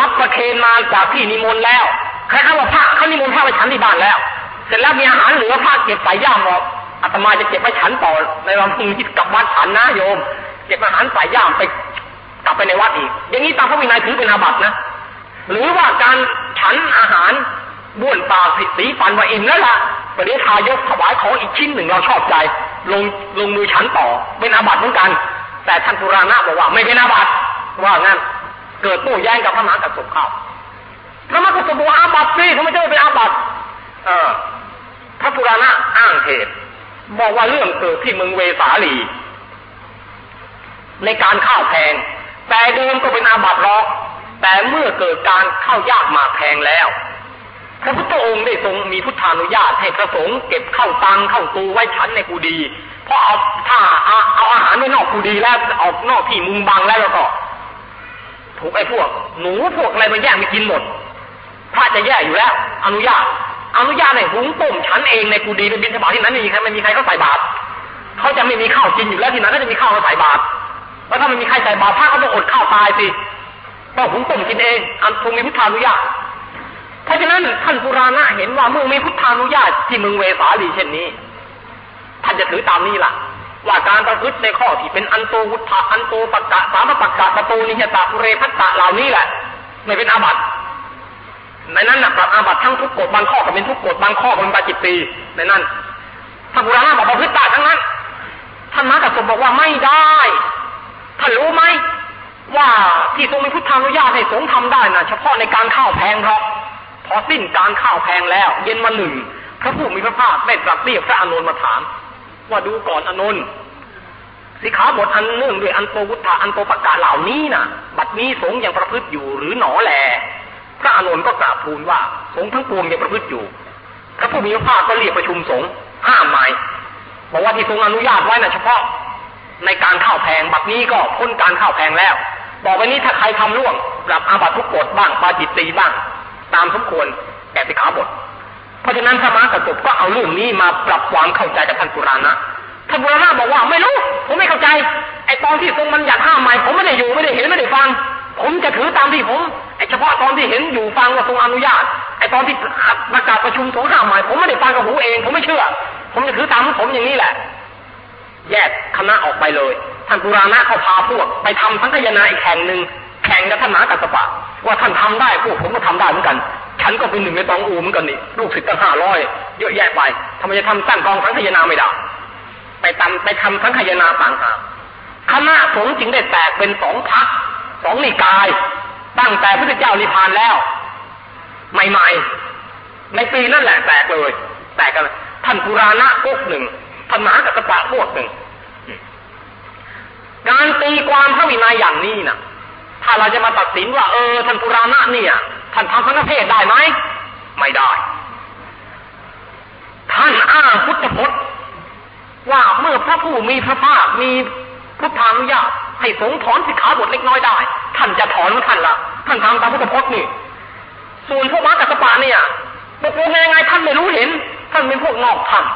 รับประเคนมาจากที่นิมนต์แล้วใครเขาว่าพระเขานิมนต์พระไปฉันที่บ้านแล้วเสร็จแล้วมีอาหารเหลือพระเก็บใส่ย่ามบอกอาตมาจะเก็บไว้ฉันต่อในวันพรุ่งนี้กลับวัดฉันนะโยมเก็บอาหารใส่ย่ามไปกลับไปในวัดอีกอย่างนี้ตามพระวินัยถือเป็นอาบัตินะหรือว่าการฉันอาหารบ้วนปากสีฟันว่าอิ่มแล้วล่ะประเดี๋ยวทายกถวายของอีกชิ้นหนึ่งเราชอบใจลงมือฉันต่อเป็นอาบัติเหมือนกันแต่ท่านปุราณะบอกว่าไม่เป็นอาบัติว่างั้นเกิดโต้แย้งกับพระมหากัสสปเข้าพระมหากัสสปบอกอาบัติสิทำไมจะไม่เป็นอาบัติพระปุราณะอ้างเหตุบอกว่าเรื่องเกิดที่เมืองเวสาลีในการข้าวแพงแต่เดิมก็เป็นอาบัติหรอกแต่เมื่อเกิดการข้าวยากหมากแพงแล้วพระพุทธองค์ได้ทรงมีพุทธานุญาตให้พระสงฆ์เก็บเข้าตังเข้าตูไว้ฉันในกุฏิเพราะเอาอาหารไว้นอกกุฏิแล้วออกนอกที่มุงบังแล้วก็ถูกไอ้พวกหนูพวกอะไรมาแย่งไปกินหมดพระจะแย่อยู่แล้วอนุญาตให้หุงต้มฉันเองในกุฏิเป็นบิณฑบาตที่นั้นนี่ครับไม่มีใครเขาใส่บาตรเขาจะไม่มีข้าวกินอยู่แล้วที่นั้นก็จะมีข้าวมาใส่บาตรแล้วถ้ามันมีใครใส่บาตรพระก็ต้องอดข้าวตายสิต้องหุงต้มกินเองอันทรงมีพุทธานุญาตเพราะฉะนั้นท่านปุราณะเห็นว่าเมื่อมีพุทธานุญาตที่เมืองเวสาลีเช่นนี้ท่านจะถือตามนี้ล่ะว่าการประพฤติในข้อที่เป็นอันโตวุฒะอันโตปกะสามปกะตะโตนิหตะบุเรพัตตะเหล่านี้แหละไม่เป็นอาบัติในนั้นนะปรับอาบัติทั้งทุกกฎบางข้อก็เป็นทุกกฎบางข้อเป็นปาจิตตีในนั้นท่านปุราณะบอกประพฤติได้ทั้งนั้นท่านมหากัสสปบอกว่าไม่ได้ท่านรู้ไหมว่าที่ทรงมีพุทธานุญาตให้สงฆ์ทำได้นะเฉพาะในการข้าวแพงครับพอสิ้นการข้าวแพงแล้วเย็นวันหนึ่งพระผู้มีพระภาคได้ตรัสเรียกพระอานนท์มาถามว่าดูก่อนอานนท์สิกขาบทอันเนื่องด้วยอันโตวุฒะอันโตปกะเหล่านี้นะบัดนี้สงฆ์ยังประพฤติอยู่หรือหนอแลพระอานนท์ก็กราบทูลว่าสงฆ์ทั้งปวงยังประพฤติอยู่พระผู้มีพระภาคก็เรียกประชุมสงฆ์ห้ามหมายบอกว่าที่ทรงอนุญาตไว้นะเฉพาะในการข้าวแพงบัดนี้ก็พ้นการข้าวแพงแล้วบอกวันนี้ถ้าใครทำล่วงปรับอาบัติทุกกฎบ้างปาจิตตีบ้างตามสมควรแก่สิกขาบทเพราะฉะนั้นพระมหากัสสปก็เอาเรื่องนี้มาปรับความเข้าใจกับท่านปุราณะท่านปุราณะบอกว่าไม่รู้ผมไม่เข้าใจไอ้ตอนที่ทรงบัญญัติห้ามหมายผมไม่ได้อยู่ไม่ได้เห็นไม่ได้ฟังผมจะถือตามที่ผมไอ้เฉพาะตอนที่เห็นอยู่ฟังว่าทรงอนุญาตไอ้ตอนที่ประกาศประชุมสงฆ์ห้ามหมายผมไม่ได้ฟังกับหูเองผมไม่เชื่อผมจะถือตามของผมอย่างนี้แหละแยกคณะออกไปเลยท่านปุราณะเขาพาพวกไปทำสังฆยนาอีกแห่งหนึ่งแข่งกับท่านมหากัสสปว่าท่านทำได้พวกผมก็ทำได้เหมือนกันฉันก็เป็นหนึ่งในตองอูเหมือนกันนี่ลูกศิษย์ตั้ง500เยอะแยะไปทำไมจะทำตั้งกองสังฆยนาไม่ได้ไปทำสังฆยนาต่างหากคณะสงฆ์จึงได้แตกเป็น2พรรค2นิกายตั้งแต่พระพุทธเจ้านิพพานแล้วใหม่ๆในปีนั่นแหละแตกเลยแตกกันท่านปุราณะพวกหนึ่งท่านมหากัสสปพวกหนึ่งการตีความพระวินัยอย่างนี้นะถ้าเราจะมาตัดสินว่าท่านปุราณะเนี่ยท่านทำสังฆเทศได้ไหมไม่ได้ท่านอ้างพุทธพจน์ว่าเมื่อพระผู้มีพระภาคมีพุทธานุญาตให้สงฆ์ถอนสิกขาบทเล็กน้อยได้ท่านจะถอนของท่านละท่านทำตามพุทธพจน์นี่ส่วนพวกมหากัสสปะเนี่ยตกลงยังไงท่านไม่รู้เห็น ท่านเป็นพวกนอกธรรม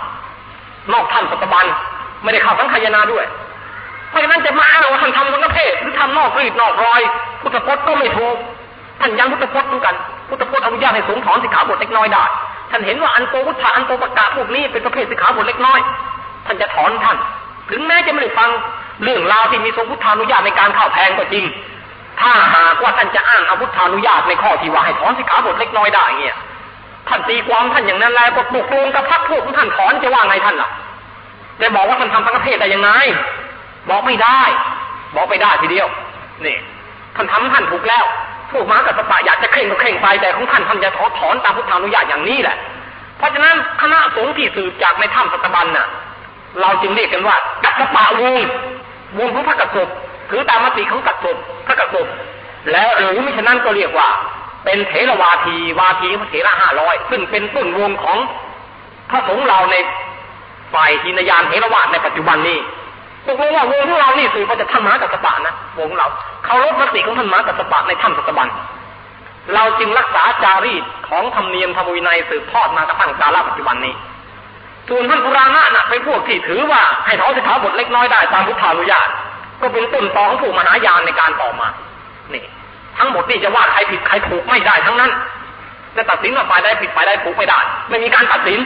ปัจจุบันไม่ได้เข้าสังคายนาด้วยเพราะฉะนั้นจะมาอ้างว่าท่านทำสังฆเทศหรือทำนอกรีดนอกรอยพุทธพจน์ก็ไม่ถูกท่านยังพุทธพจน์เหมือนกันพุทธพจน์อนุญาตให้สงฆ์ถอนสิกขาบทเล็กน้อยได้ท่านเห็นว่าอันโกวุฒะอันโกปกะพวกนี้เป็นประเภทสิกขาบทเล็กน้อยท่านจะถอนท่านถึงแม้จะไม่ได้ฟังเรื่องราวที่มีทรงพุทธานุญาตในการเข้าแพงก็จริงถ้าหากว่าท่านจะอ้างเอาพุทธานุญาตในข้อที่ว่าให้ถอนสิกขาบทเล็กน้อยได้เนี่ยท่านตีความท่านอย่างนั้นแล้วก็ปลุกปลงกับพรรคพวกท่านถอนจะว่าไงท่านล่ะได้บอกว่าท่านทำสังฆเทศได้ยังไงบอกไม่ได้ทีเดียวนี่ท่านทำท่านถูกแล้วพวกม้ากับสปะอยากจะเคร่งก็เคร่งไปแต่ของท่านจะถอดถอนตามพุทธานุญาตอย่างนี้แหละเพราะฉะนั้นคณะสงฆ์ที่สืบจากในถ้ำสัตบัญน่ะเราจึงเรียกกันว่ากัสปะวงของพระกัสสปคือตามมติของกัสสปพระกัสสปแล้วหรือมิฉะนั้นก็เรียกว่าเป็นเถรวาทีพระเถระ500ซึ่งเป็นต้นวงของพระสงฆ์เราในฝ่ายทินยานเถรวาทในปัจจุบันนี้ตกลงว่าวงของเรานี่สื่อว่าจะท่านม้ากัสสปะนะวงของเราเคารพมติของท่านม้ากัสสปะในถ้ำสัตบัญเราจึงรักษาจารีตของธรรมเนียมธรรมวินัยสืบทอดมากระทั่งกาลปัจจุบันนี้ส่วนท่านปุราณะน่ะเป็นพวกที่ถือว่าให้ถอนสิกขาบทเล็กน้อยได้ตามพุทธานุญาตก็เป็นต้นตอของพวกมหายานในการต่อมานี่ทั้งหมดนี่จะว่าใครผิดใครถูกไม่ได้ทั้งนั้นจะตัดสินว่าฝ่ายใดผิดฝ่ายใดถูกไม่ได้ไม่มีการตัดสิน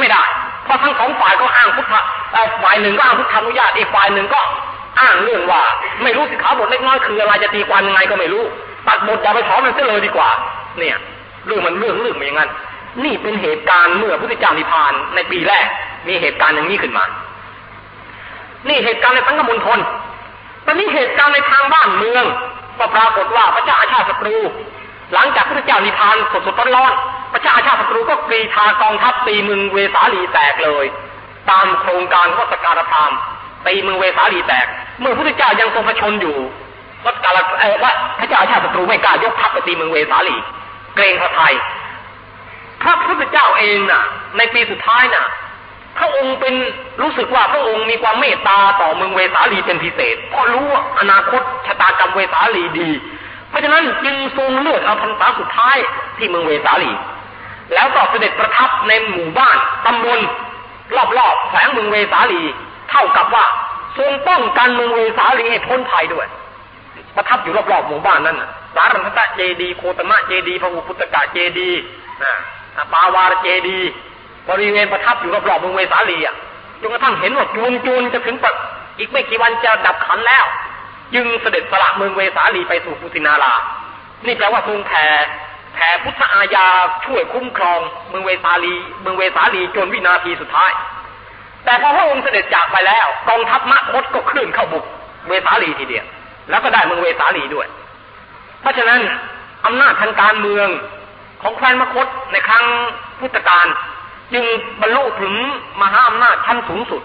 ไม่ได้เพราะทั้งสองฝ่ายก็อ้างพุทธะฝ่ายหนึ่งก็อ้างพุทธานุญาตอีกฝ่ายหนึ่งก็อ้างเรื่องว่าไม่รู้สิกขาบทเล็กน้อยคืออะไรจะตีความยังไงก็ไม่รู้ตัดบทอย่าไปถอนมันซะเลยดีกว่าเนี่ยเรื่องมันมันอย่างนั้นนี่เป็นเหตุการณ์เมื่อพุทธเจ้านิพพานในปีแรกมีเหตุการณ์อย่างนี้ขึ้นมานี่เหตุการณ์ในสังฆมณฑลตอนนี้เหตุการณ์ในทางบ้านเมืองก็ปรากฏว่าพระเจ้าอาชาติศัตรูหลังจากพุทธเจ้านิพพานสดๆร้อนๆพระเจ้าอาชาติศัตรูก็กรีธากองทัพตีเมืองเวสาลีแตกเลยตามโครงการวัฏการธรรมตีเมืองเวสาลีแตกเมื่อพุทธเจ้ายังทรงพระชนอยู่วัฏการว่าพระเจ้าอาชาติศัตรูไม่กล้ายกทัพไปตีเมืองเวสาลีเกรงพระทัยพระพุทธเจ้าเองน่ะในปีสุดท้ายน่ะพระองค์เป็นรู้สึกว่าพระองค์มีความเมตตาต่อเมืองเวสาลีเป็นพิเศษเพราะรู้ว่าอนาคตชะตากรรมเวสาลีดีเพราะฉะนั้นจึงทรงเลือกเอาพรรษาสุดท้ายที่เมืองเวสาลีแล้วก็เสด็จประทับในหมู่บ้านตำบลรอบๆแขวงเมืองเวสาลีเท่ากับว่าทรงป้องกันเมืองเวสาลีให้พ้นภัยด้วยประทับอยู่รอบๆหมู่บ้านนั้นน่ะสารันทะเจดีโคตมะเจดีพหุพุตกะเจดีปาวาเจดีบริเวณประทับอยู่รอบๆเมืองเวสาลีอ่ะจนกระทั่งเห็นว่าจูนจะถึงปักอีกไม่กี่วันจะดับขันแล้วจึงเสด็จสละเมืองเวสาลีไปสู่กุสินารานี่แปลว่าทรงแผ่พุทธอาญาช่วยคุ้มครองเมืองเวสาลีจนวินาทีสุดท้ายแต่พอพระองค์เสด็จจากไปแล้วกองทัพมคธก็เคลื่อนเข้าบุกเวสาลีทีเดียวแล้วก็ได้เมืองเวสาลีด้วยเพราะฉะนั้นอำนาจทางการเมืองของแคว้นมคธในครั้งพุทธกาลจึงบรรลุถึงมหาอำนาจชั้นสูงสุด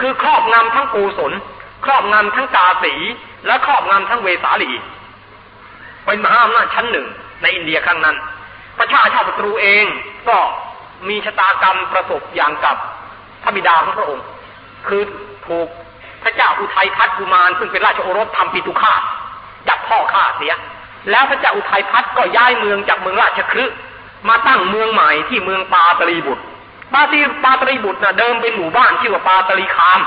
คือครอบงำทั้งโกศลครอบงำทั้งกาสีและครอบงำทั้งเวสาลีเป็นมหาอำนาจชั้นหนึ่งในอินเดียครั้งนั้นพระชาติศัตรูเองก็มีชะตากรรมประสบอย่างกับพระบิดาของพระองค์คือถูกพระเจ้าอุทัยทัตกุมารซึ่งเป็นราชโอรสทำปิตุฆาตจับพ่อฆ่าเสียแล้วพระเจ้าอุทัยทัตก็ย้ายเมืองจากเมืองราชคฤห์มาตั้งเมืองใหม่ที่เมืองปาตลีบุตรปาตลีบุตรน่ะเดิมเป็นหมู่บ้านชื่อว่าปาตลีคาม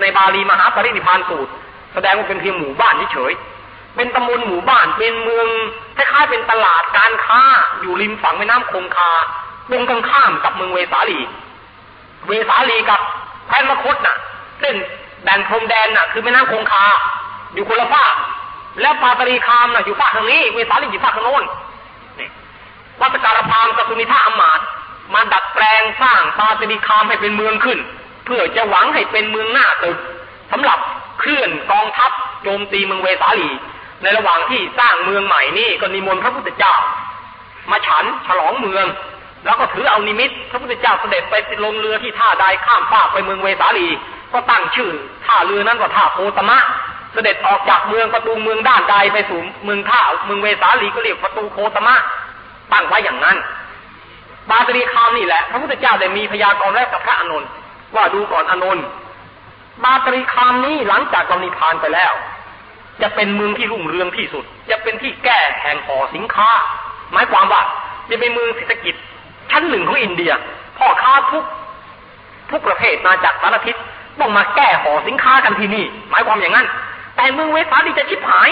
ในบาลีมหาปรินิพพานสูตรแสดงว่าเป็นเพียงหมู่บ้านเฉยๆเป็นตำบลหมู่บ้านเป็นเมืองคล้ายๆเป็นตลาดการค้าอยู่ริมฝั่งแม่น้ำคงคาตรงกันข้ามกับเมืองเวสาลีกับแคว้นมคธน่ะเส้นแดนพรมแดนน่ะคือแม่น้ำคงคาอยู่คนละภาคแล้วปาตลีคามน่ะอยู่ภาคทางนี้เวสาลีอยู่ภาคทางโน้นวัฏการพามกับสุนิธาอมาตย์มาดัดแปลงสร้างปาตลีคามให้เป็นเมืองขึ้นเพื่อจะหวังให้เป็นเมืองหน้าตึกสำหรับเคลื่อนกองทัพโจมตีเมืองเวสาลีในระหว่างที่สร้างเมืองใหม่นี่ก็นิมนต์พระพุทธเจ้ามาฉันฉลองเมืองแล้วก็ถือเอานิมิตพระพุทธเจ้าเสด็จไปลงเรือที่ท่าใดข้ามฟากไปเมืองเวสาลีก็ตั้งชื่อท่าเรือนั้นว่าท่าโคตมะเสด็จออกจากเมืองประตูเมืองด้านใดไปสู่เมืองท่าเมืองเวสาลีก็เรียกประตูโคตมะตั้งไว้อย่างนั้นปาตลีคามนี่แหละพระพุทธเจ้าได้มีพยากรณ์แรกกับพระอานนท์ว่าดูก่อนอานนท์ปาตลีคามนี้หลังจากเรานิพพานไปแล้วจะเป็นเมืองที่รุ่งเรืองที่สุดจะเป็นที่แก้แห่งหอสินค้าหมายความว่าจะเป็นเมืองเศรษฐกิจชั้นหนึ่งของอินเดียพ่อค้า ทุกประเภทมาจากสารทิศต้องมาแก้ห่อสินค้ากันที่นี่หมายความอย่างนั้นแต่เมืองเวสาลีจะชิบหาย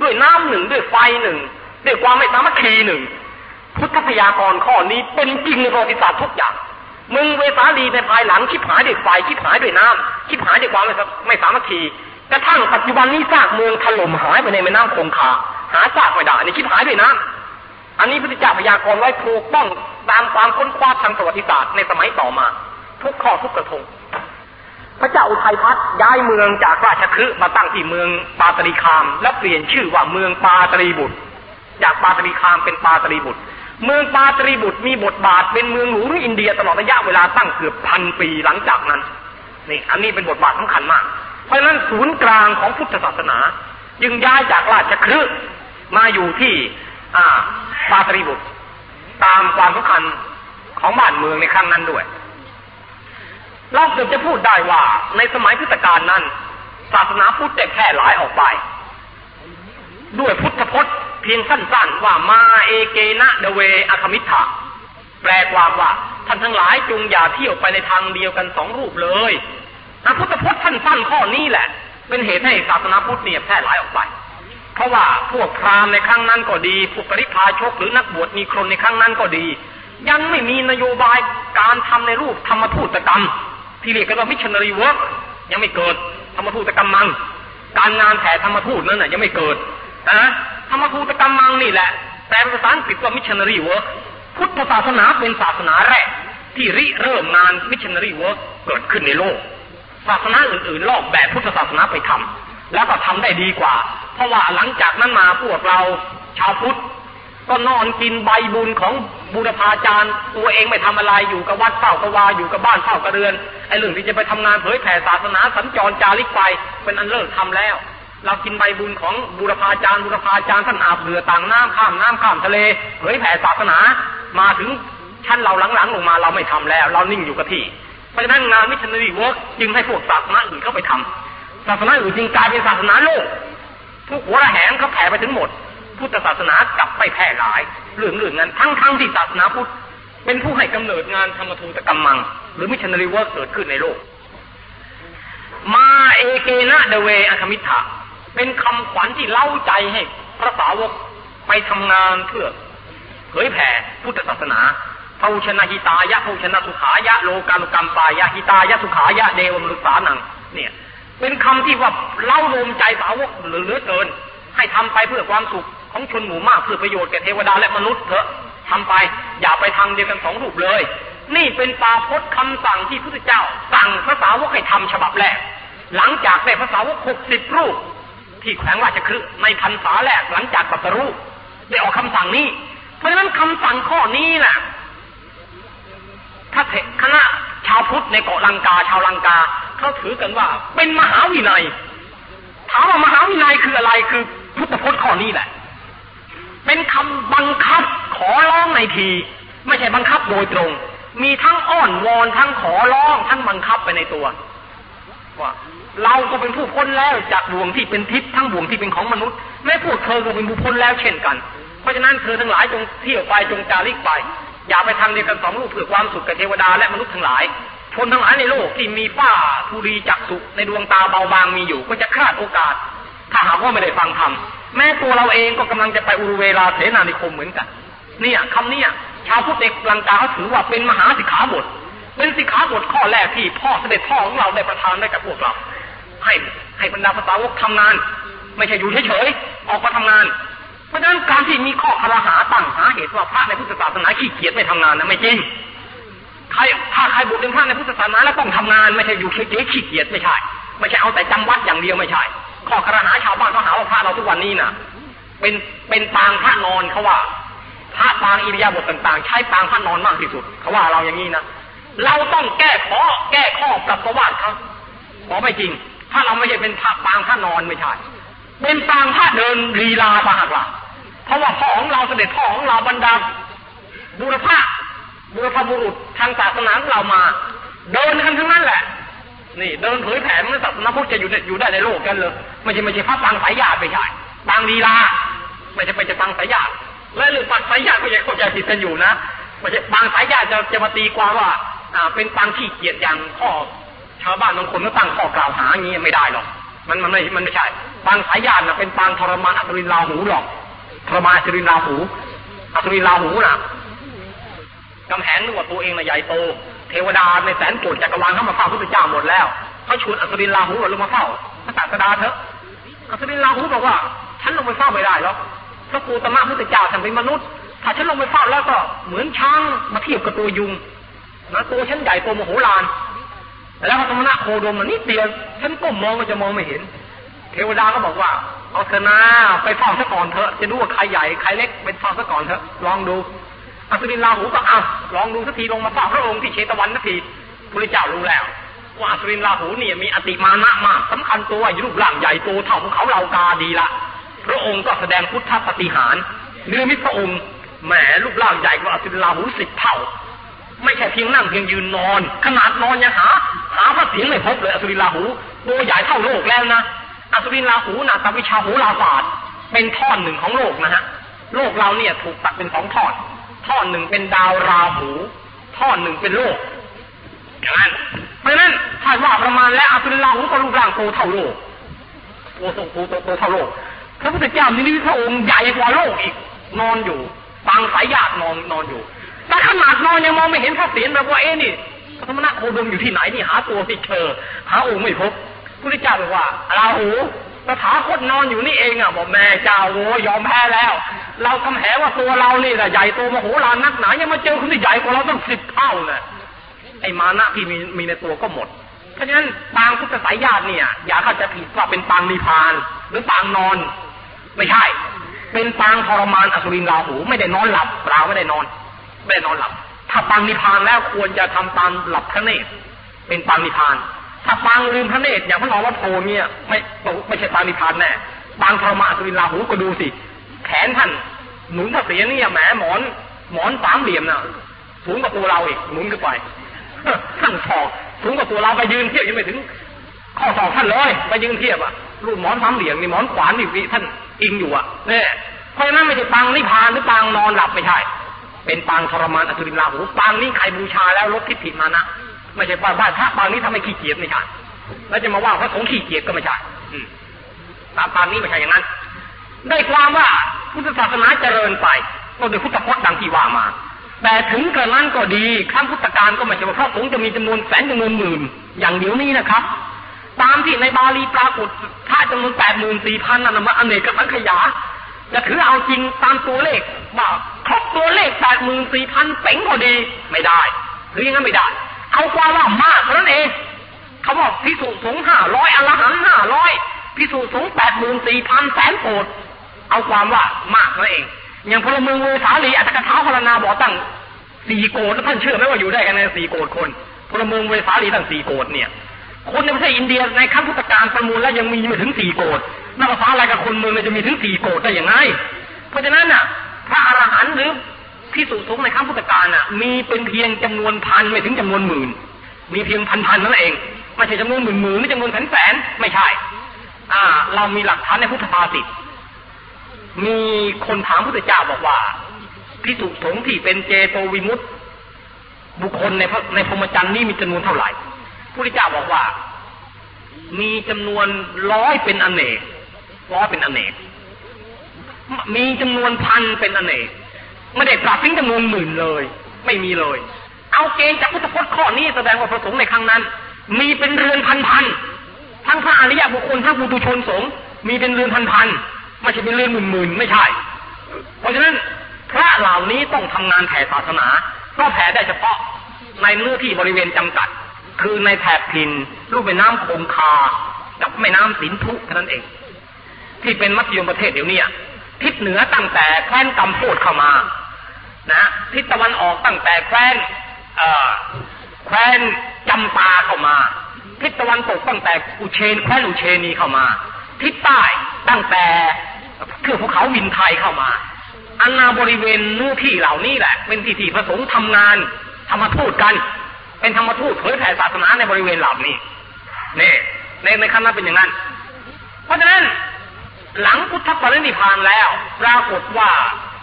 ด้วยน้ำหนึ่งด้วยไฟหนึ่งด้วยความไม่สามัคคีหนึ่งพุทธพยากรณ์ข้อนี้เป็นจริงในประวัติศาสตร์ทุกอย่างเมืองเวสาลีในภายหลังชิบหายด้วยไฟชิบหายด้วยน้ำชิบหายด้วยความไม่สามัคคีกระทั่งปัจจุบันนี้ซากเมืองถล่มหายไปในแม่น้ำคงคาหาซากไม่ได้ในชิบหายด้วยน้ำอันนี้พุทธเจ้าพยากรณ์ไว้ถูกต้องตามความค้นคว้าทางประวัติศาสตร์ในสมัยต่อมาทุกข้อทุกกระทงพระเจ้าอุทัยพัฒน์ย้ายเมืองจากราชคฤห์มาตั้งที่เมืองปาตลีคามและเปลี่ยนชื่อว่าเมืองปาตลีบุตรจากปาตลีคามเป็นปาตลีบุตรเมืองปาตลีบุตรมีบทบาทเป็นเมืองหลวงของอินเดียตลอดระยะเวลาตั้งเกือบพันปีหลังจากนั้นนี่อันนี้เป็นบทบาทสำคัญมากเพราะฉะนั้นศูนย์กลางของพุทธศาสนาจึงย้ายจากราชคฤห์มาอยู่ที่ปาตลีบุตรตามความสำคัญของบ้านเมืองในครั้งนั้นด้วยเราเกือบจะพูดได้ว่าในสมัยพุทธกาลนั้นศาสนาพุทธแตกแพร่หลายออกไปด้วยพุทธพจน์เพียงสั้นๆว่ามาเอเกนะเดเวอคมิทธะแปลความว่าท่านทั้งหลายจงอย่าเที่ยวไปในทางเดียวกันสองรูปเลยพุทธพจน์สั้นๆข้อนี้แหละเป็นเหตุให้ศาสนาพุทธเนี่ยแพร่หลายออกไปเพราะว่าพวกพราหมณ์ในครั้งนั้นก็ดีพวกปริพาชกหรือนักบวชนิครนในครั้งนั้นก็ดียังไม่มีนโยบายการทำในรูปธรรมทูตกรรมที่เรียกกันว่ามิชชันนารีเวิร์คยังไม่เกิดธรรมทูตกรรมมังการงานแผ่ธรรมทูตนั้นน่ะยังไม่เกิดนะธรรมทูตกรรมมังนี่แหละแต่ภาษาอังกฤษว่ามิชชันนารีเวิร์คพุทธศาสนาเป็นศาสนาแรกที่ริเริ่มงานมิชชันนารีเวิร์คเกิดขึ้นในโลกศาสนาอื่นๆลอกแบบพุทธศาสนาไปทำแล้วก็ทำได้ดีกว่าเพราะว่าหลังจากนั้นมาพวกเราชาวพุทธก็นอนกินใบบุญของบูรพาจารย์ตัวเองไม่ทำอะไรอยู่กับวัดเฝ้ากวาอยู่กับบ้านเฝ้ากระเรือนไอ้เรื่องที่จะไปทำงานเผยแผ่ศาสนาสัญจรจาริกไปเป็นอันเลิกทำแล้วเรากินใบบุญของบูรพาจารย์ท่านอาบเหงื่อต่างน้ำข้ามทะเลเผยแผ่ศาสนามาถึงชั้นเราหลังๆลงมาเราไม่ทำแล้วเรานิ่งอยู่กับที่เพราะฉะนั้นงานมิชชันนารีเวิร์คจึงให้พวกศาสนาอื่นเข้าไปทำศาสนาอื่นจึงกลายเป็นศาสนาโลกทุกหัวระแหงเขาแผ่ไปถึงหมดพุทธศาสนากลับไปแพร่หลายเรื่องนั้นทั้งที่ศาสนาพุทธเป็นผู้ให้กำเนิดงานธรรมทูตกรรมมังหรือมิชชันนารีเวิร์คเกิดขึ้นในโลกมาเอเกนะเดเวอคมิทธะเป็นคำขวัญที่เล่าใจให้พระสาวกไปทำงานเพื่อเผยแผ่พุทธศาสนาภาวชนะหิตายะภาวชนะสุขายะโลกานุกัมปายะหิตายะสุขายะเดวมนุสสานังเนี่ยเป็นคำที่ว่าเล่าโลมใจสาวกเหลือเกินให้ทำไปเพื่อความสุขของชนหมู่มากเพื่อประโยชน์แก่เทวดาและมนุษย์เถอะทำไปอย่าไปทางเดียวกันสองรูปเลยนี่เป็นปาพจน์คำสั่งที่พระพุทธเจ้าสั่งพระสาวกให้ทำฉบับแรกหลังจากได้พระสาวก60รูปที่แขวงราชคฤห์ในพรรษาแรกหลังจากตรัสรู้ได้ออกคำสั่งนี้เพราะฉะนั้นคำสั่งข้อนี้น่ะถ้าคณะชาวพุทธในเกาะลังกาชาวลังกาเขาถือกันว่าเป็นมหาวินัยถามว่ามหาวินัยคืออะไรคือพุทธพจน์ข้อนี้แหละเป็นคำบังคับขอร้องในทีไม่ใช่บังคับโดยตรงมีทั้งอ้อนวอนทั้งขอร้องทั้งบังคับไปในตัวว่าเราก็เป็นผู้พ้นแล้วจากบ่วงที่เป็นทิศทั้งบ่วงที่เป็นของมนุษย์แม้พวกเธอก็เป็นผู้พ้นแล้วเช่นกันเพราะฉะนั้นเธอทั้งหลายจงเที่ยวไปจงจาริกไปอย่าไปทางเดียวกันสองรูปเพื่อความสุขแก่เทวดาและมนุษย์ทั้งหลายชนทั้งหลายในโลกที่มีฝ้าธุรีจักษุในดวงตาเบาบางมีอยู่ก็จะพลาดโอกาสถ้าหากว่าไม่ได้ฟังธรรมแม้ตัวเราเองก็กำลังจะไปอุรุเวลาเสนานิคมเหมือนกันเนี่ยคำนี้ชาวพุทธเอกลังกาเขาถือว่าเป็นมหาสิกขาบทเป็นสิกขาบทข้อแรกที่พ่อเสด็จพ่อของเราได้ประทานได้กับพวกเราให้บรรดาพระสาวกทำงานไม่ใช่อยู่เฉยๆออกมาทำงานเพราะฉะนั้นการที่มีข้อคารหาตั้งหาเหตุว่าพระในพุทธศาสนาขี้เกียจไม่ทำงานนะไม่จริงใครถ้าใครบวชเป็นพระในพุทธศาสนาแล้วต้องทำงานไม่ใช่อยู่เฉยๆขี้เกียจไม่ใช่เอาแต่จำวัดอย่างเดียวไม่ใช่ข้อคารหาชาวบ้านเขาหาว่าพระเราทุกวันนี้น่ะเป็นปางพระนอนเขาว่าพระปางอิริยาบถต่างๆใช้ปางพระนอนมากที่สุดเขาว่าเราอย่างนี้นะเราต้องแก้ข้อปรับประวัติเขาบอกไม่จริงถ้าเราไม่ใช่เป็นพระปางพระนอนไม่ใช่เป็นปางพระเดินลีลาปากล่ะเพราะว่าพ่อของเราเสด็จพ่อของเราบรรดาบุรพบุรุษทางศาสนาของเรามาเดินกันทั้งนั้นแหละนี่เดินเผยแผ่เมื่อศาสนาพุทธจะอยู่ได้ในโลกกันเลยไม่ใช่พระปางสายญาติไม่ใช่ปางลีลาไม่ใช่ไปจะปางสายญาติและหรือปัดสายญาติก็ยังเข้าใจผิดกันอยู่นะ บางสายญาติจะมาตีความว่าเป็นปางขี้เกียจอย่างข้อชาวบ้านบางคนก็ตั้งข้อกล่าวหาอย่างนี้ไม่ได้หรอกมันไม่ใช่ปางสายญาติน่ะเป็นปางทรมานอสุรินทราหูหรอกทรมานอสุรินทราหูน่ะกำแหงนึกว่าตัวเองน่ะใหญ่โตเทวดาในแสนโกรธจักรวาลเข้ามาเฝ้าพระพุทธเจ้าหมดแล้วเขาชวนอสุรินทราหูลงมาเฝ้าพระศาสดาเถอะอสุรินทราหูบอกว่าฉันลงไปเฝ้าไม่ได้หรอกพระกูตมะพุทธเจ้าท่านเป็นมนุษย์ถ้าฉันลงไปเฝ้าแล้วก็เหมือนช้างมาเทียบกับตัวยุงนะตัวฉันใหญ่โตมโหฬารแล้วพระสมณะโคดมมันนิดเดียวฉันก็มองว่าจะมองไม่เห็นเทวดาก็บอกว่าเอาเถอะนะไปเฝ้าซะก่อนเถอะจะดูว่าใครใหญ่ใครเล็กไปเฝ้าซะก่อนเถอะลองดูอสุรินทราหูก็ลองดูสักทีลงมาเฝ้าพระองค์ที่เชตวันสักทีพระเจ้ารู้แล้วว่าอสุรินทราหูเนี่ยมีอติมานะมากสำคัญตัวรูปร่างใหญ่โตเท่าภูเขาเหล่ากาดีละพระองค์ก็แสดงพุทธปฏิหารเนื้อมิพระองค์แหมรูปร่างใหญ่กว่าอสุรินทราหู10 เท่าไม่ใช่เพียงนั่งเพียงยืนนอนขนาดนอนยังหาพระเสียงไม่พบเลยอสุรินทราหูตัวใหญ่เท่าโลกแล้วนะอสุรินทราหูน่ะตามวิชาโหราศาสตร์เป็นท่อนหนึ่งของโลกนะฮะโลกเราเนี่ยถูกตัดเป็น2ท่อนหนึ่งเป็นดาวราหูท่อนหนึ่งเป็นโลกอย่างนั้นเพราะนั้นถ้าว่าประมาณและอสุรินทราหูก็รูปร่างโตเท่าโลกโตเท่าโลกพระพุทธเจ้านิมิตพระองค์ใหญ่กว่าโลกอีกนอนอยู่ปางสายญาตินอนอยู่แต่ขนาดนอนยังมองไม่เห็นพระเศียรแบบว่าเอ๊ะนี่พระสมณะโคดมอยู่ที่ไหนนี่หาตัวไม่เจอหาองค์ไม่พบพุทธเจ้าบอกว่าราหูตถาคตนอนอยู่นี่เองอ่ะบอกแม่เจ้าโวยยอมแพ้แล้วเรากำแหงว่าตัวเรานี่แหละใหญ่โตมโหฬารนักหนายังมาเจอคนที่ใหญ่กว่าเราต้อง10 เท่าเลยไอ้มานะที่มีในตัวก็หมดเพราะฉะนั้นปางพุทธสายญาติเนี่ยอย่าเข้าใจผิดว่าเป็นปางนิพพานหรือปางนอนไม่ใช่เป็นปางทรมานอสุรินทราหูไม่ได้นอนหลับเปล่าไม่ได้นอนหลับถ้าปางนิพพานแล้วควรจะทำปางหลับพระเนตรเป็นปางนิพพานถ้าปางลืมพระเนตรอย่างพระนรวัตโธเนี่ยไม่ใช่ปางนิพพานแน่ปางทรมานอสุรินทราหูก็ดูสิแขนท่านหนุนพระเศียรเนี่ยแหมหมอนสามเหลี่ยมน่ะสูงกว่าตัวเราอีกหนุนขึ้นไปทั้งศอกสูงกว่าตัวเราไปยืนเทียบยังไม่ถึงข้อศอกท่านเลยไปยืนเทียบอ่ะรูปหมอนสามเหลี่ยมนี่หมอนขวานนี่ท่านอิงอยู่อ่ะเนี่ยเพราะฉะนั้นไม่ใช่ปางนิพพานหรือปางนอนหลับไม่ใช่เป็นปางทรมานอสุรินทราหูปางนี้ใครบูชาแล้วลดทิฏฐิมานะไม่ใช่ว่าพระปางนี้ทำให้ขี้เกียจไม่ใช่แล้วจะมาว่าพระสงฆ์ขี้เกียจก็ไม่ใช่ปางนี้ไม่ใช่อย่างนั้นได้ความว่าพุทธศาสนาเจริญไปก็โดยพุทธพจน์ดังที่ว่ามาแต่ถึงกระนั้นก็ดีครั้งพุทธกาลก็ไม่ใช่ว่าพระสงฆ์จะมีจำนวนแสนจำนวนหมื่นอย่างเดียวนี้นะครับตามที่ในบาลีปรากฏพระจำนวน 84,000 นั้นมาอเนกสังขยาจะถือเอาจริงตามตัวเลขว่าครบตัวเลข 84,000 เป๋งพอดีไม่ได้หรือยังงั้นไม่ได้เอาความว่ามากเท่านั้นเองเขาบอกภิกษุสงฆ์500อรหันต์500ภิกษุสงฆ์ 84,000 แสนโกฏเอาความว่ามากนั่นเองอย่างพลเมืองเวสาลีอัตถกถาพรณนาบอกตั้ง4 โกฏแล้วท่านเชื่อไหมว่าอยู่ได้กันใน4 โกฏคนพลเมืองเวสาลีตั้ง4 โกฏเนี่ยคนในประเทศอินเดียในขั้นพุทธกาลประมูลแล้วยังมีไม่ถึง4 โกฏนักภาษาอะไรกับคนเมืองจะมีถึง4 โกฏได้อย่างไรเพราะฉะนั้นน่ะพระอรหันต์หรือภิกษุสงฆ์ในขั้นพุทธกาลน่ะมีเป็นเพียงจำนวนพันไม่ถึงจำนวนหมื่นมีเพียงพันนั่นเองไม่ใช่จำนวนหมื่นหรือจำนวนแสนไม่ใช่เรามีหลักฐานในพุทธภาษิตมีคนถามพุทธเจ้าบอกว่าภิกษุสงฆ์ที่เป็นเจโตวิมุตติบุคคลในพรหมจรรย์นี่มีจำนวนเท่าไหร่พุทธเจ้าบอกว่ามีจำนวน100เป็นอเนกมีจำนวนพันเป็นอเนกไม่ได้กลับถึงจำนวนหมื่นเลยไม่มีเลยเอาเกณฑ์จากพุทธพจน์ข้อนี้แสดงว่าพระสงฆ์ในครั้งนั้นมีเป็นเรือนพันทั้งพระอริยบุคคลทั้งปุถุชนสงฆ์มีเป็นเรือนพันไม่ใช่เป็นเรื่องหมื่นไม่ใช่เพราะฉะนั้นพระเหล่านี้ต้องทำงานแผ่ศาสนาก็แผ่ได้เฉพาะในเนื้อที่บริเวณจำกัดคือในแถบพินรูปแม่น้ำคงคากับแม่น้ำสินธุเท่านั้นเองที่เป็นมัธยมประเทศเดี๋ยวนี้ทิศเหนือตั้งแต่แคว้นกำโพดเข้ามานะทิศตะวันออกตั้งแต่แคว้นจำปาเข้ามาทิศตะวันตกตั้งแต่แคว้นอุเชนีเข้ามาทิศใต้ตั้งแต่เทือกภูเขาวินไทยเข้ามาอันนาบริเวณนู่นที่เหล่านี้แหละเป็นที่ที่พระสงฆ์ทำงานธรรมทูตกันเป็นธรรมทูตเผยแผ่ศาสนาในบริเวณเหล่านี้นี่ในขั้นนั้นเป็นอย่างนั้นเพราะฉะนั้นหลังพุทธปรินิพพานแล้วปรากฏว่า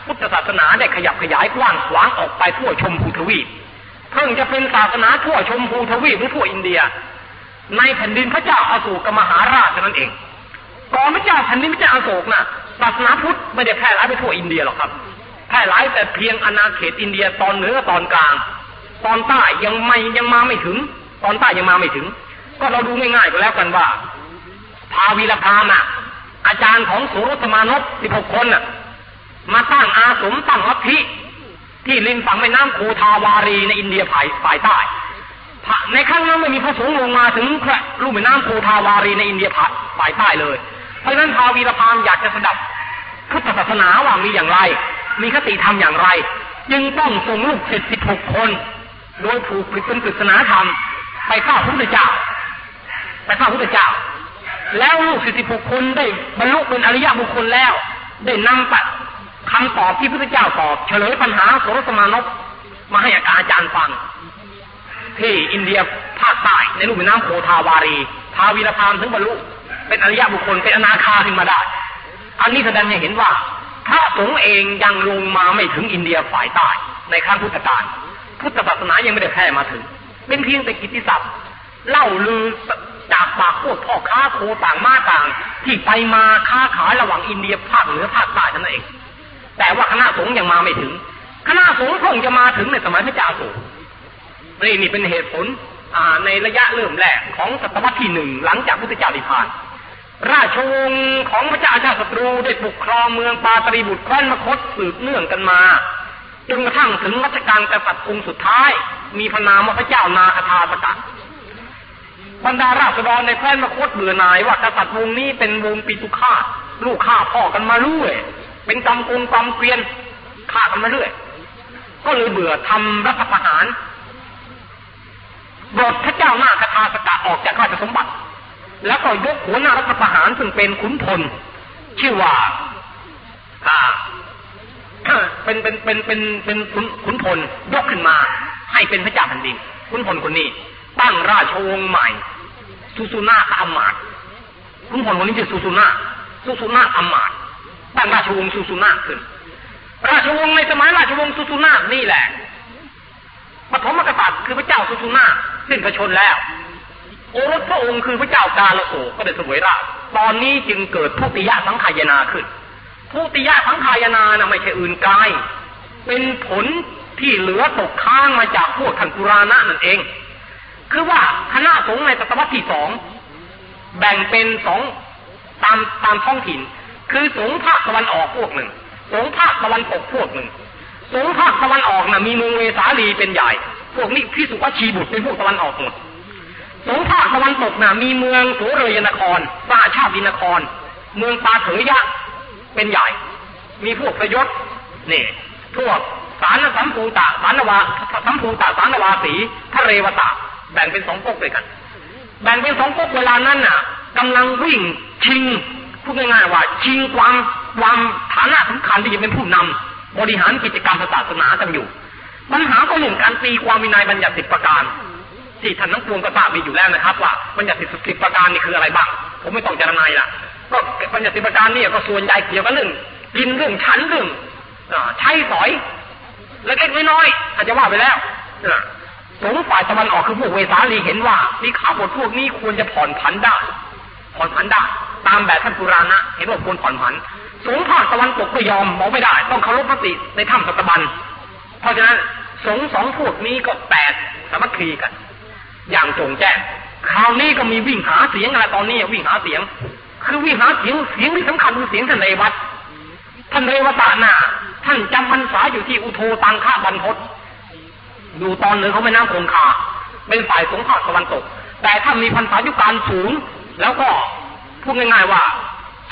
พุทธศาสนาได้ขยับขยายกว้างขวางออกไปทั่วชมพูทวีปเพิ่งจะเป็นศาสนาทั่วชมพูทวีปหรือทั่วอินเดียในแผ่นดินพระเจ้าอโศกมหาราชนั่นเองก่อนพระเจ้าแผ่นดินพระเจ้าอโศกนะศาสนาพุทธไม่ได้แพร่หลายไปทั่วอินเดียหรอกครับแพร่หลายแต่เพียงอาณาเขตอินเดียตอนเหนือตอนกลางตอนใต้ยังมาไม่ถึงตอนใต้ยังมาไม่ถึงก็เราดูง่ายๆก็แล้วกันว่าพาวีรพานะอาจารย์ของสุรสมานพ16คนน่ะมาตั้งอาสมตั้งลัทธิที่ริมฝั่งแม่น้ำโคทาวารีในอินเดียฝ่ายใต้ในครั้งนั้นไม่มีพระสงฆ์ลงมาถึงลุ่มแม่น้ำโคทาวารีในอินเดียฝ่ายใต้เลยเพราะฉะนั้นพาวีรพานอยากจะสดับพุทธศาสนาว่ามีอย่างไรมีคติธรรมอย่างไรจึงต้องส่งลูกศิษย์16คนโดยผูกปริศนปริศนาธรรมไปเข้าพระพุทธเจ้าแล้วลูกศิษย์16คนได้บรรลุเป็นอริยบุคคลแล้วได้นำคำตอบที่พระพุทธเจ้าตอบเฉลยปัญหาโสรสมานพมาให้อาจารย์ฟังที่อินเดียภาคใต้ในลุ่มน้ำโคทาวารีพาวีรพานถึงบรรลุเป็นอริยบุคคลเป็นอนาคามิมาได้อันนี้แสดงให้เห็นว่าพระสงฆ์เองยังลงมาไม่ถึงอินเดียฝ่ายใต้ในครั้งพุทธกาลพุทธศาสนายังไม่ได้แพร่มาถึงเป็นเพียงแต่กิตติศัพท์เล่าลือจากปากพวกพ่อค้าโคต่างมาต่างที่ไปมาค้าขายระหว่างอินเดียภาคเหนือภาคใต้นั่นเองแต่ว่าคณะสงฆ์ยังมาไม่ถึงคณะสงฆ์คงจะมาถึงในสมัยพระเจ้าโศกนี่เป็นเหตุผลในระยะเริ่มแรกของศตวรรษที่1หลังจากพุทธเจ้านิพพานราชวงศ์ของพระเจ้าชาติศัตรูได้ปกครองเมืองปาตรีบุตรแคว้นมคธสืบเนื่องกันมาจนกระทั่งถึงรัชกาลกษัตริย์องค์สุดท้ายมีพระนามว่าพระเจ้านาคทาสกะบรรดาราษฎรในแคว้นมคธเบื่อหน่ายว่ากษัตริย์วงนี้เป็นวงปิตุฆาตลูกฆ่าพ่อกันมาเรื่อยเป็นกรรมกงกรรมเกวียนฆ่ากันมาเรื่อยก็เลยเบื่อทำรัฐประหารปลดพระเจ้านาคทาสกะออกจากราชสมบัติแล้วก็ยกหัวหน้ารัฐประหารซึ่งเป็นขุนพลชื่อว่าเป็นขุนพลยกขึ้นมาให้เป็นพระเจ้าแผ่นดินขุนพลคนนี้ตั้งราชวงศ์ใหม่สุสุนาอมาตย์ขุนพลคนนี้ชื่อสุสุนาอมาตย์ตั้งราชวงศ์สุสุนาขึ้นราชวงศ์ในสมัยราชวงศ์สุสุนานี่แหละปฐมกษัตริย์คือพระเจ้าสุสุนาสิ้นพระชนม์แล้วโอรสพระองค์คือพระเจ้ากาลโสก็ได้เสวยราชตอนนี้จึงเกิดทุติยสังขายนาขึ้นทุติยสังขายนานะไม่ใช่อื่นไกลเป็นผลที่เหลือตกค้างมาจากพวกขันธุรานะนั่นเองคือว่าคณะสงฆ์ในศตวรรษที่2แบ่งเป็น2ตามท้องถิ่นคือสงฆ์ภาคตะวันออกพวกหนึ่งสงฆ์ภาคตะวันตกพวกหนึ่งสงฆ์ภาคตะวันออกน่ะมีเมืองเวสาลีเป็นใหญ่พวกนี้พิสุวัชชีบุตรเป็นพวกตะวันออกหมดสงฆ์ภาคตะวันตกน่ะมีเมืองโสเรยนครปราชาวินครเมืองปาเถยะเป็นใหญ่มีพวกประยศนี่พวกสารสัมภูตะสารนวาสัมภูตะสารนวาสีทะเรวตะแบ่งเป็น2ก๊กด้วยกันแบ่งเป็น2ก๊กเวลานั้นน่ะกำลังวิ่งชิงพูดง่ายๆว่าชิงความฐานะสำคัญที่จะเป็นผู้นำบริหารกิจการศาสนากันอยู่ปัญหาก็เรื่องการตีความวินัยบัญญัติ10ประการที่ท่านทั้งปวงก็ทราบมีอยู่แล้วนะครับว่าบัญญัติ10ประการนี่คืออะไรบ้างผมไม่ต้องจารณาละก็บัญญัติ10ประการนี่ก็ส่วนใหญ่เกี่ยวกับเรื่องกินเรื่องฉันเรื่องใช้สอยเล็กๆน้อยๆอาจจะว่าไปแล้วสงฆ์ฝ่ายตะวันออกคือพวกเวสาลีเห็นว่ามีข้าวบดพวกนี้ควรจะผ่อนผันได้ตามแบบท่านปุราณะเห็นว่าควรผ่อนผันสงฆ์ภาคตะวันตกก็ยอมบอกไม่ได้ต้องเคารพมติในถ้ำสัตบัญเพราะฉะนั้นสงฆ์2พวกนี้ก็แตกสามัคคีกันอย่างโจ่งแจ้งคราวนี้ก็มีวิ่งหาเสียงอะไรตอนนี้วิ่งหาเสียงคือวิ่งหาเสียงที่สำคัญคือเสียงท่านเรวัตท่านเรวตะน่ะท่านจำพรรษาอยู่ที่อุโธตังคบรรพตดูตอนเหนือเขาไม่น้ำคงคาเป็นฝ่ายสงฆ์ภาคตะวันตกแต่ถ้ามีพรรษายุการสูงแล้วก็พูดง่ายๆว่า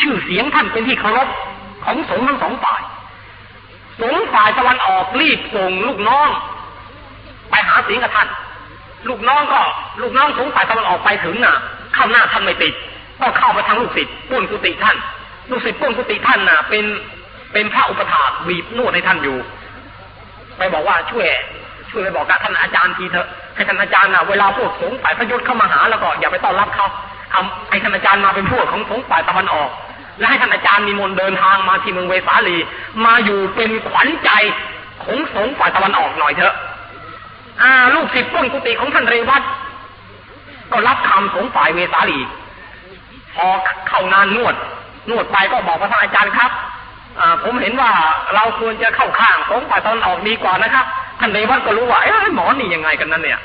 ชื่อเสียงท่านเป็นที่เคารพของสงฆ์ทั้งสองฝ่ายสงฆ์ฝ่ายตะวันออกรีบส่งลูกน้องไปหาเสียงกับท่านลูกน้องสงฆ์ฝ่ายตะวันออกไปถึงน่ะเข้าหน้าท่านไม่ติดก็เข้ามาทางลูกศิษย์ป้วนกุฏิท่านลูกศิษย์ป้วนกุฏิท่านน่ะเป็นพระอุปถากบีบนวดให้ท่านอยู่ไปบอกว่าช่วยไปบอกกับท่านอาจารย์ทีเถอะให้ท่านอาจารย์น่ะเวลาพวกสงฆ์ฝ่ายพระยศเข้ามาหาแล้วก็อย่าไปต้อนรับเขาไอ้ท่านอาจารย์มาเป็นพวกของสงฆ์ฝ่ายตะวันออก และให้ท่านอาจารย์นิมนต์เดินทางมาที่เมืองเวสาลีมาอยู่เป็นขวัญใจของสงฆ์ฝ่ายตะวันออกหน่อยเถอะลูกศิษย์ต้นกุฏิของท่านเรวัตก็รับคำสงฆ์ฝ่ายเวสาลีพอเข้านานนวดไปก็บอกพระท่านอาจารย์ครับผมเห็นว่าเราควรจะเข้าข้างสงฆ์ฝ่ายตะวันออกดีกว่านะครับท่านเรวัตก็รู้ว่าหมอนี่ยังไงกันนั่นเนี่ย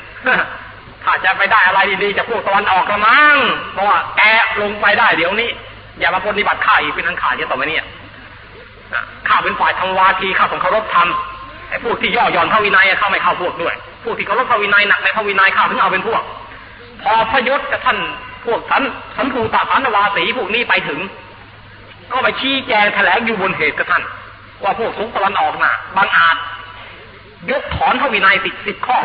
ถ้าจะไปได้อะไรดีๆจากพวกตะวันออกกระมังเพราะว่าแกลงไปได้เดี๋ยวนี้อย่ามาปฏิบัติข้าอีกเป็นอันขาดจะต่อไปเนี่ยข้าเป็นฝ่ายทำวาทีข้าต้องเคารพธรรมไอ้พวกที่ย่อหย่อนพระวินัยเข้าไม่เข้าพวกด้วยพวกที่เคารพพระวินัยหนักในพระวินัยข้าถึงเอาเป็นพวกพอพยศกับท่านพวกสันภูตสันนวาสีพวกนี้ไปถึงก็ไปชี้แจงแถลงอยู่บนเหตุกับท่านว่าพวกสงฆ์ตะวันออกน่ะบังอาจยกถอนพระวินัย10 ข้อ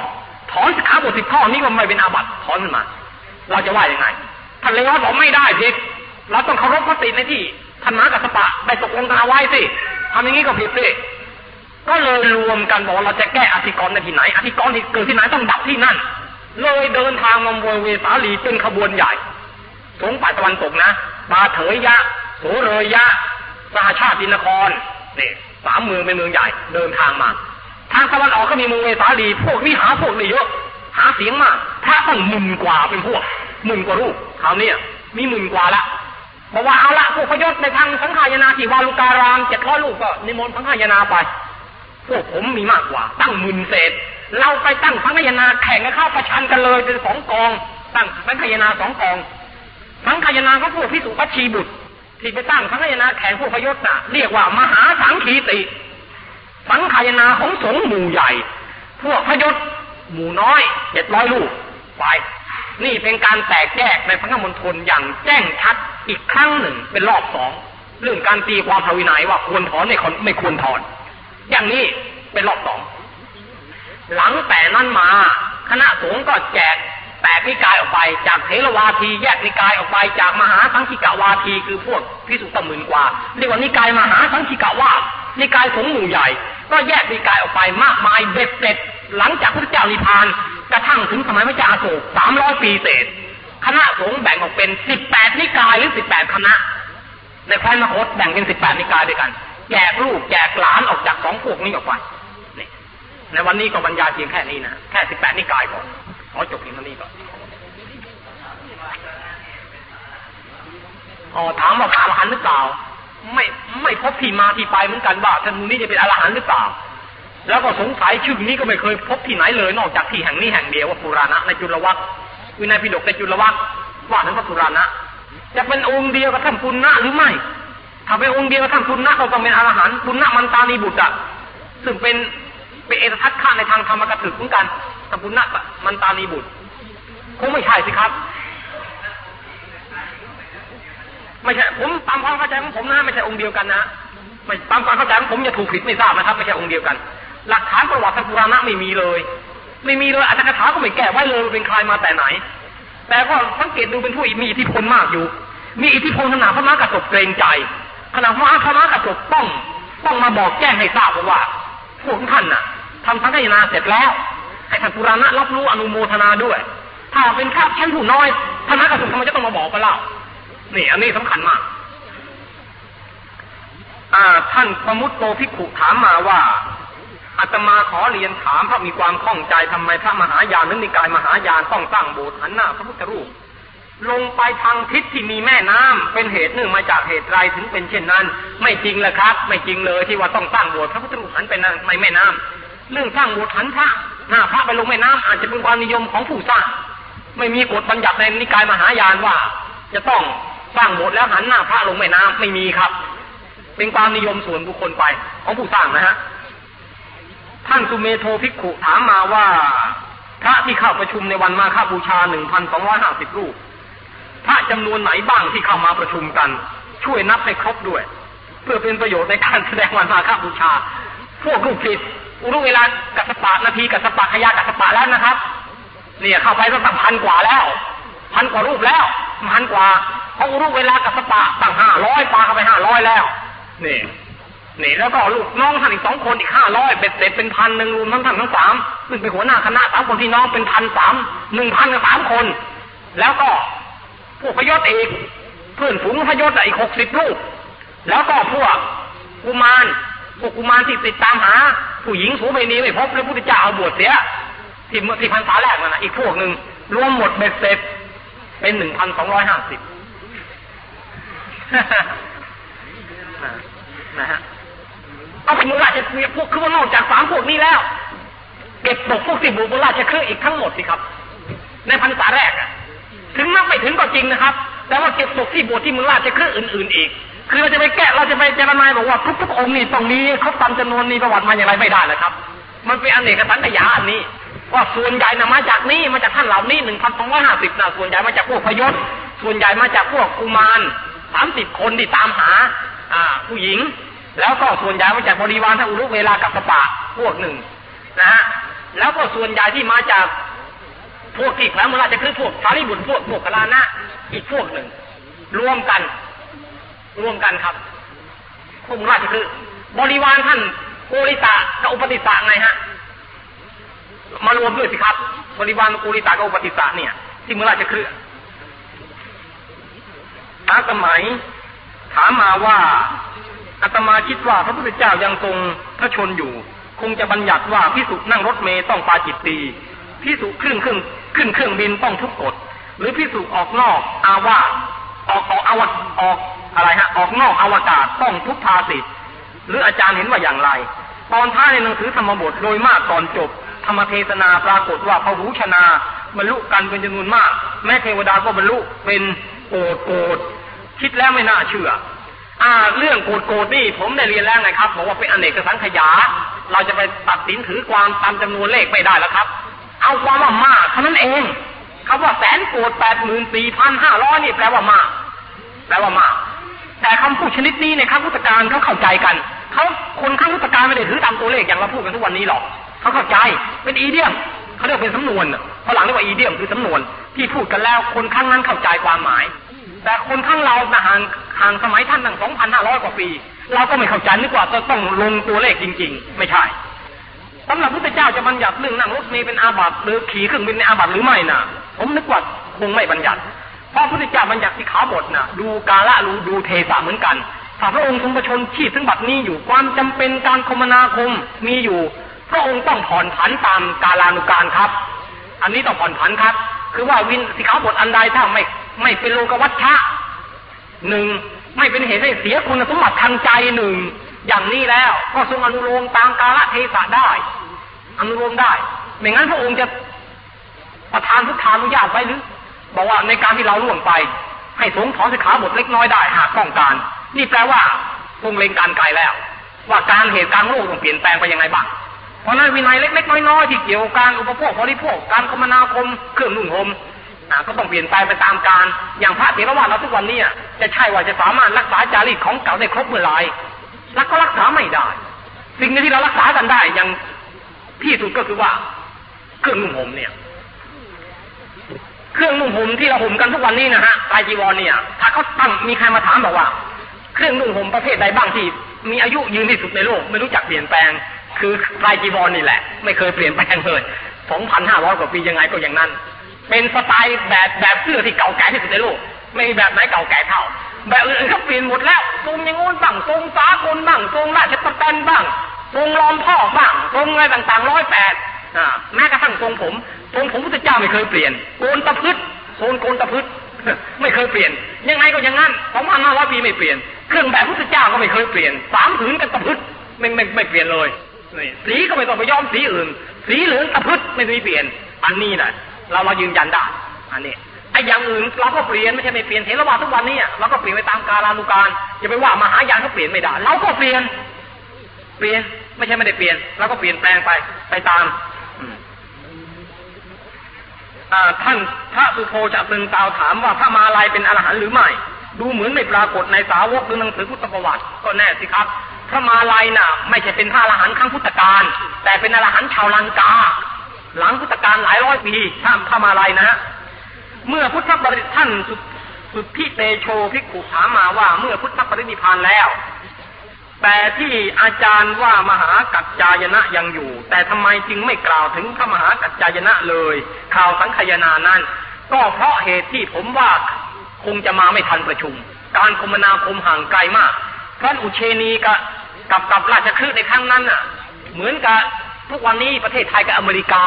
ถอนสิกขาบท10 ข้อนี้ก็ไม่เป็นอาบัติถอนขึ้นมาเราจะว่ายังไงท่านเลวะบอกไม่ได้ผิดเราต้องเคารพมติในที่ท่านมหากัสสปะได้ตกลงกันเอาไว้สิทำอย่างนี้ก็ผิดสิก็เลยรวมกันบอกเราจะแก้อธิกรณ์ในที่ไหนอธิกรณ์ที่เกิดที่ไหนต้องดับที่นั่นเลยเดินทางมาบริเวณสาลีเป็นขบวนใหญ่สงฆ์ฝ่ายตะวันตกนะปาเถยยะโสเรยะสหชาตินครนี่3 เมืองเป็นเมืองใหญ่เดินทางมาทางตะวันออกก็มีเมืองเวสาลีพวกนี้หาพวกนี้เยอะหาเสียงมากถ้าต้อง10,000 กว่าเป็นพวก10,000 กว่ารูปคราวนี้มี10,000 กว่าละบอกว่าเอาละพวกพยศในทางสังฆายนาที่วาลุการาม700 รูปก็นิมนต์สังฆายนาไปพวกผมมีมากกว่าตั้ง10,000 เศษเราไปตั้งสังฆายนาแข่งกันเข้าประชันกันเลยเป็น2 กองตั้งสังฆายนา2 กองสังฆายนาของพวกภิกษุปัจฉีบุตรที่ไปตั้งสังฆายนาแข่งพวกพยศเรียกว่ามหาสังคีติสังฆายนาของสงฆ์หมู่ใหญ่พวกพยศหมู่น้อย700 รูปไปนี่เป็นการแตกแยกในพระมณฑลอย่างแจ้งชัดอีกครั้งหนึ่งเป็นรอบ 2เรื่องการตีความพระวินัยว่าควรถอนไม่ควรถอนอย่างนี้เป็นรอบ 2หลังแต่นั้นมาคณะสงฆ์ก็แตกนิกายออกไปจากเถรวาทีแยกนิกายออกไปจากมหาสังคิกวาทีคือพวกภิกษุ10,000 กว่าเรียกว่านิกายมหาสังคิกวาทนิกายสงฆ์หมู่ใหญ่ก็แยกนิกายออกไปมากมายเบ็ดเสร็จหลังจากพระเจ้านิพพานกระทั่งถึงสมัยพระเจ้าอโศก300 ปีเศษคณะสงฆ์แบ่งออกเป็น18 นิกายหรือ18 คณะในแคว้นมคธแบ่งเป็น18 นิกายด้วยกันแจกลูกแจกหลานออกจาก2 พวกนี้ออกไปนี่ในวันนี้ก็บรรยายเพียงแค่นี้นะแค่18 นิกายก่อนขอจบเพียงเท่านี้ก่อนถามว่าพระอรหันต์หรือเปล่าไม่พบที่มาที่ไปเหมือนกันว่าท่านนี้จะเป็นอรหันต์หรือเปล่าแล้วก็สงสัยชื่อนี้ก็ไม่เคยพบที่ไหนเลยนอกจากที่แห่งนี้แห่งเดียวว่าปุราณะในจุลวรรควินัยปิฎกในจุลวรรคว่านั้นว่าปุราณะจะเป็นองค์เดียวกับท่านปุณณะหรือไม่ถ้าเป็นองค์เดียวกับท่านปุณณะก็ต้องเป็นอรหันต์ปุณณะมันตานีบุตรซึ่งเป็นเอตทัคคะในทางธรรมกถึกเหมือนกันท่านปุณณะมันตานีบุตรคงไม่ใช่สิครับไม่ใช่ผมตามความเข้าใจของผมนะไม่ใช่องค์เดียวกันนะไม่ตามความเข้าใจของผมจะถูกผิดไม่ทราบนะครับไม่ใช่องค์เดียวกันหลักฐานประวัติปุราณะไม่มีเลยอัตถกถาก็ไม่แก้ไว้เลยเป็นใครมาแต่ไหนแต่ก็สังเกตดูเป็นผู้มีอิทธิพลมากอยู่มีอิทธิพลขนาดพระมหากษัตริย์เกรงใจขนาดพระมหากษัตริย์ต้องมาบอกแจ้งให้ทราบว่าพวกท่านน่ะทำสังฆายนาเสร็จแล้วให้ท่านปุราณะรับรู้อนุโมทนาด้วยถ้าเป็นข้าชั้นผู้น้อยพระมหากษัตริย์ทำไมจะต้องมาบอกกันเล่านี่อันนี้สำคัญมากท่านประมุตโตภิกขุถามมาว่าอาตมาขอเรียนถามเพราะมีความข้องใจทำไมพระมหายานหรือนิกายมหายานต้องตั้งโบสถ์หันหน้าพระพุทธรูปลงไปทางทิศที่มีแม่น้ำเป็นเหตุหนึ่งมาจากเหตุไรถึงเป็นเช่นนั้นไม่จริงเลยครับไม่จริงเลยที่ว่าต้องตั้งโบสถ์พระพุทธรูปหันไปในแม่น้ำเรื่องสร้างโบสถ์หันพระหน้าพระไปลงแม่น้ำอาจจะเป็นความนิยมของผู้สร้างไม่มีกฎบัญญัติในนิกายมหายานว่าจะต้องสร้างโบสถ์แล้วหันหน้าพระลงแม่น้ำไม่มีครับเป็นความนิยมส่วนบุคคลไปของผู้สร้างนะฮะท่านสุเมโธภิกขุถามมาว่าพระที่เข้าประชุมในวันมาฆบูชา 1,250 รูปพระจำนวนไหนบ้างที่เข้ามาประชุมกันช่วยนับให้ครบด้วยเพื่อเป็นประโยชน์ในการแสดงวันมาฆบูชาพวกลูกศิษย์รู้เวลากัสสปะนาทีกัสสปะขยากัสสปะแล้วนะครับเนี่ยเข้าไปก็ตั้ง1,000 กว่าแล้ว1,000 กว่ารูปแล้ว1,000 กว่าเพราะรู้เวลากัสสปะตั้ง500ปาเข้าไป500แล้วนี่แล้วก็ลูกน้องท่านอีก2 คนอีก500เบ็ดเสร็จเป็น1,000รวมทั้ง3ซึ่งเป็นหัวหน้าคณะ3 คนที่น้องเป็น1,000 กับ 3 คนแล้วก็ผู้พยศอีกเพื่อนฝูงพยศอีก60 รูป แล้วก็พวกกุมารที่ติดตามหาผู้หญิงโสเภณีไม่พบแล้วพุทธเจ้าเอาบวชเสียที่เมื่อที่พรรษาแรกนั่นนะอีกพวกหนึ่งรวมหมดเบ็ดเสร็จเป็น 1,250 นะฮะเอาสมมติว่าจะคุยพวกคือว่านอกจาก3พวกนี้แล้วเก็บตกพวกที่บุรุษราชเครืออีกทั้งหมดสิครับในพรรษาแรกถึงนับไม่ถึงก็จริงนะครับแต่ว่าเก็บตกที่บวชที่บุรุษราชเครืออื่นๆอีกคือเราจะไปแกะเราจะไปเจรนายบอกว่าทุกองค์นี่ตรงนี้เขาตามจำนวนนี้ประวัติมาอย่างไรไม่ได้เลยครับมันเป็นอเนกสันทยาอันนี้ว่าส่วนใหญ่นะมาจากนี่มาจากท่านเหล่านี้ 1,250 นะส่วนใหญ่มาจากพวกพยศส่วนใหญ่มาจากพวกกุมาร 30 คนที่ตามหาผู้หญิงแล้วก็ส่วนใหญ่มาจากบริวารท่านอุรุเวลากับปะปะพวกหนึ่งนะฮะแล้วก็ส่วนใหญ่ที่มาจากพวกที่แคว้นมราจะคือพวกสารีบุตรพวกกลานะอีกพวกหนึ่งรวมกันครับพวกมราจะคือบริวารท่านโกริตะกับอุปติสสะไงฮะมารวมด้วยสิครับบริวารโกริตะกับอุปติสสะเนี่ยที่มราจะคืออาตมาถามมาว่าอาตมาคิดว่าพระพุทธเจ้ายังทรงพระชนอยู่คงจะบัญญัติว่าภิกษุนั่งรถเมล์ต้องปาจิตตีภิกษุขึ้นเครื่องบินต้องทุกกฎหรือภิกษุออกนอกอาวาสออกนอกอวกาศต้องทุกภาสิทธิ์หรืออาจารย์เห็นว่าอย่างไรตอนท้ายในหนังสือธรรมบทโดยมากตอนจบธรรมเทศนาปรากฏว่าพหุชนาบรรลุกันเป็นจำนวนมากแม้เทวดาก็บรรลุเป็นโกรธคิดแล้วไม่น่าเชื่อเรื่องโกรธนี่ผมได้เรียนแล้วไงครับบอกว่าเป็นอเนกสังขยาเราจะไปตัดสินถือความตามจำนวนเลขไม่ได้แล้วครับเอาความว่ามากเท่านั้นเองคำว่าแสนโกรธ 84,500 นี่แปลว่ามากแต่คำพูดชนิดนี้ในข้างพุทธการเขาเข้าใจกันเขาคนข้างพุทธการไม่ได้ถือตามตัวเลขอย่างเราพูดกันทุกวันนี้หรอกเขาเข้าใจเป็นอีเดียมเขาเรียกเป็นสำนวนเขาหลังเรียกว่าอีเดียมคือสำนวนที่พูดกันแล้วคนข้างนั้นเข้าใจความหมายแต่คนข้างเราห่างสมัยท่านตั้ง 2,500 กว่าปีเราก็ไม่เข้าใจนึกว่าต้องลงตัวเลขจริงๆไม่ใช่สำหรับพุทธเจ้าจะบัญญัติเรื่องนั่งรถเมล์เป็นอาบัติหรือขี่เครื่องบินเป็นอาบัติหรือไม่น่ะผมนึกว่าคงไม่บัญญัติเพราะพุทธเจ้าบัญญัติสิกขาบทน่ะดูกาละดูเทศะเหมือนกันถ้าพระองค์ทรงประชวรชีพถึงบัดนี้อยู่ความจำเป็นการคมนาคมมีอยู่พระองค์ต้องผ่อนผันตามกาลานุกาลครับอันนี้ต้องผ่อนผันครับคือว่าวินสิกขาบทอันใดถ้าไม่เป็นโลกวัฏชะ1ไม่เป็นเหตุให้เสียคุณสมบัติทางใจ1อย่างนี้แล้วก็ทรงอนุโลมตามกาลเทศะได้อนุโลมได้ไม่งั้นพระองค์จะประทานทุกทานุญาตไว้หรือบอกว่าในการที่เราล่วงไปให้สงถอนสิกขาบทเล็กน้อยได้หากต้องการนี่แปลว่าทรงเล็งการไกลแล้วว่าการเหตุการณ์โลกต้องเปลี่ยนแปลงไปยังไงบ้างเพราะนั้นวินัยเล็กๆน้อยๆที่เกี่ยวกับการอุปโภคบริโภคการคมนาคมเครื่องนุ่งห่มก็ต้องเปลี่ยนไปตามการอย่างพระเถรวาทเราทุกวันนี้จะใช่ว่าจะสามารถรักษาจารีตของเก่าได้ครบเมื่อไหร่แล้วก็รักษาไม่ได้สิ่งที่เรารักษากันได้อย่างที่สุดก็คือว่าเครื่องนุ่งห่มเนี่ยเครื่องนุ่งห่มที่เราห่มกันทุกวันนี้นะฮะปลายจีวรเนี่ยถ้าเขาตั้งมีใครมาถามบอกว่าเครื่องนุ่งห่มประเภทใดบ้างที่มีอายุยืนที่สุดในโลกไม่รู้จักเปลี่ยนแปลงคือปลายจีวรนี่แหละไม่เคยเปลี่ยนแปลงเลย 2,500 กว่าปียังไงก็อย่างนั้นเป็นสไตล์แบบเสื้อที่เก่าแก่ที่สุดในโลกไม่มีแบบไหนเก่าแก่เท่าแบบอื่นเขาเปลี่ยนหมดแล้วทรงยังงูนบ้างทรงสากลบ้างทรงราชตะแตนบ้างทรงล้อมพ่อบ้างทรงอะไรต่างๆ108แม้กระทั่งทรงผมพุทธเจ้าไม่เคยเปลี่ยนโกนตะพืชไม่เคยเปลี่ยนยังไงก็อย่างนั้น 2,500 ปีไม่เปลี่ยนเครื่องแบบพุทธเจ้าก็ไม่เคยเปลี่ยน3ผืนกันตะพืชไม่เปลี่ยนเลยสีก็ไม่ต้องไปย้อมสีอื่นสีเหลืองตะพืชไม่มีเปลี่ยนอันนี้น่ะเรายืนยันได้อันนี้ไอ้อย่างอื่นเราก็เปลี่ยนไม่ใช่ไม่เปลี่ยนเทรวาทุกวันนี้เราก็เปลี่ยนไปตามกาลานุกาลอย่าไปว่ามหายานเขาเปลี่ยนไม่ได้เราก็เปลี่ยนไม่ใช่ไม่ได้เปลี่ยนเราก็เปลี่ยนแปลงไปตามท่านพระสุโธจะตึงตาวถามว่าพระมาลัยเป็นอรหันต์หรือไม่ดูเหมือนไม่ปรากฏในสาวกหรือหนังสือพุทธประวัติก็แน่สิครับพระมาลัยน่ะไม่ใช่เป็นพระอรหันต์ครั้งพุทธกาลแต่เป็นอรหันต์ชาวลังกาหลังพุทธกาลหลายร้อยปีท่านพระมาลัยนะฮะเมื่อพุทธปรินิพพานท่านสุทธิเตโชภิกขุถามมาว่าเมื่อพุทธปรินิพพานแล้วแต่ที่อาจารย์ว่ามหากัจจายนะยังอยู่แต่ทำไมจึงไม่กล่าวถึงพระมหากัจจายนะเลยข่าวสังคายนานั้นก็เพราะเหตุที่ผมว่าคงจะมาไม่ทันประชุมการคมนาคมห่างไกลมาก เพราะอุเชนีกับราชคฤห์ในครั้งนั้นน่ะเหมือนกับทุกวันนี้ประเทศไทยกับอเมริกา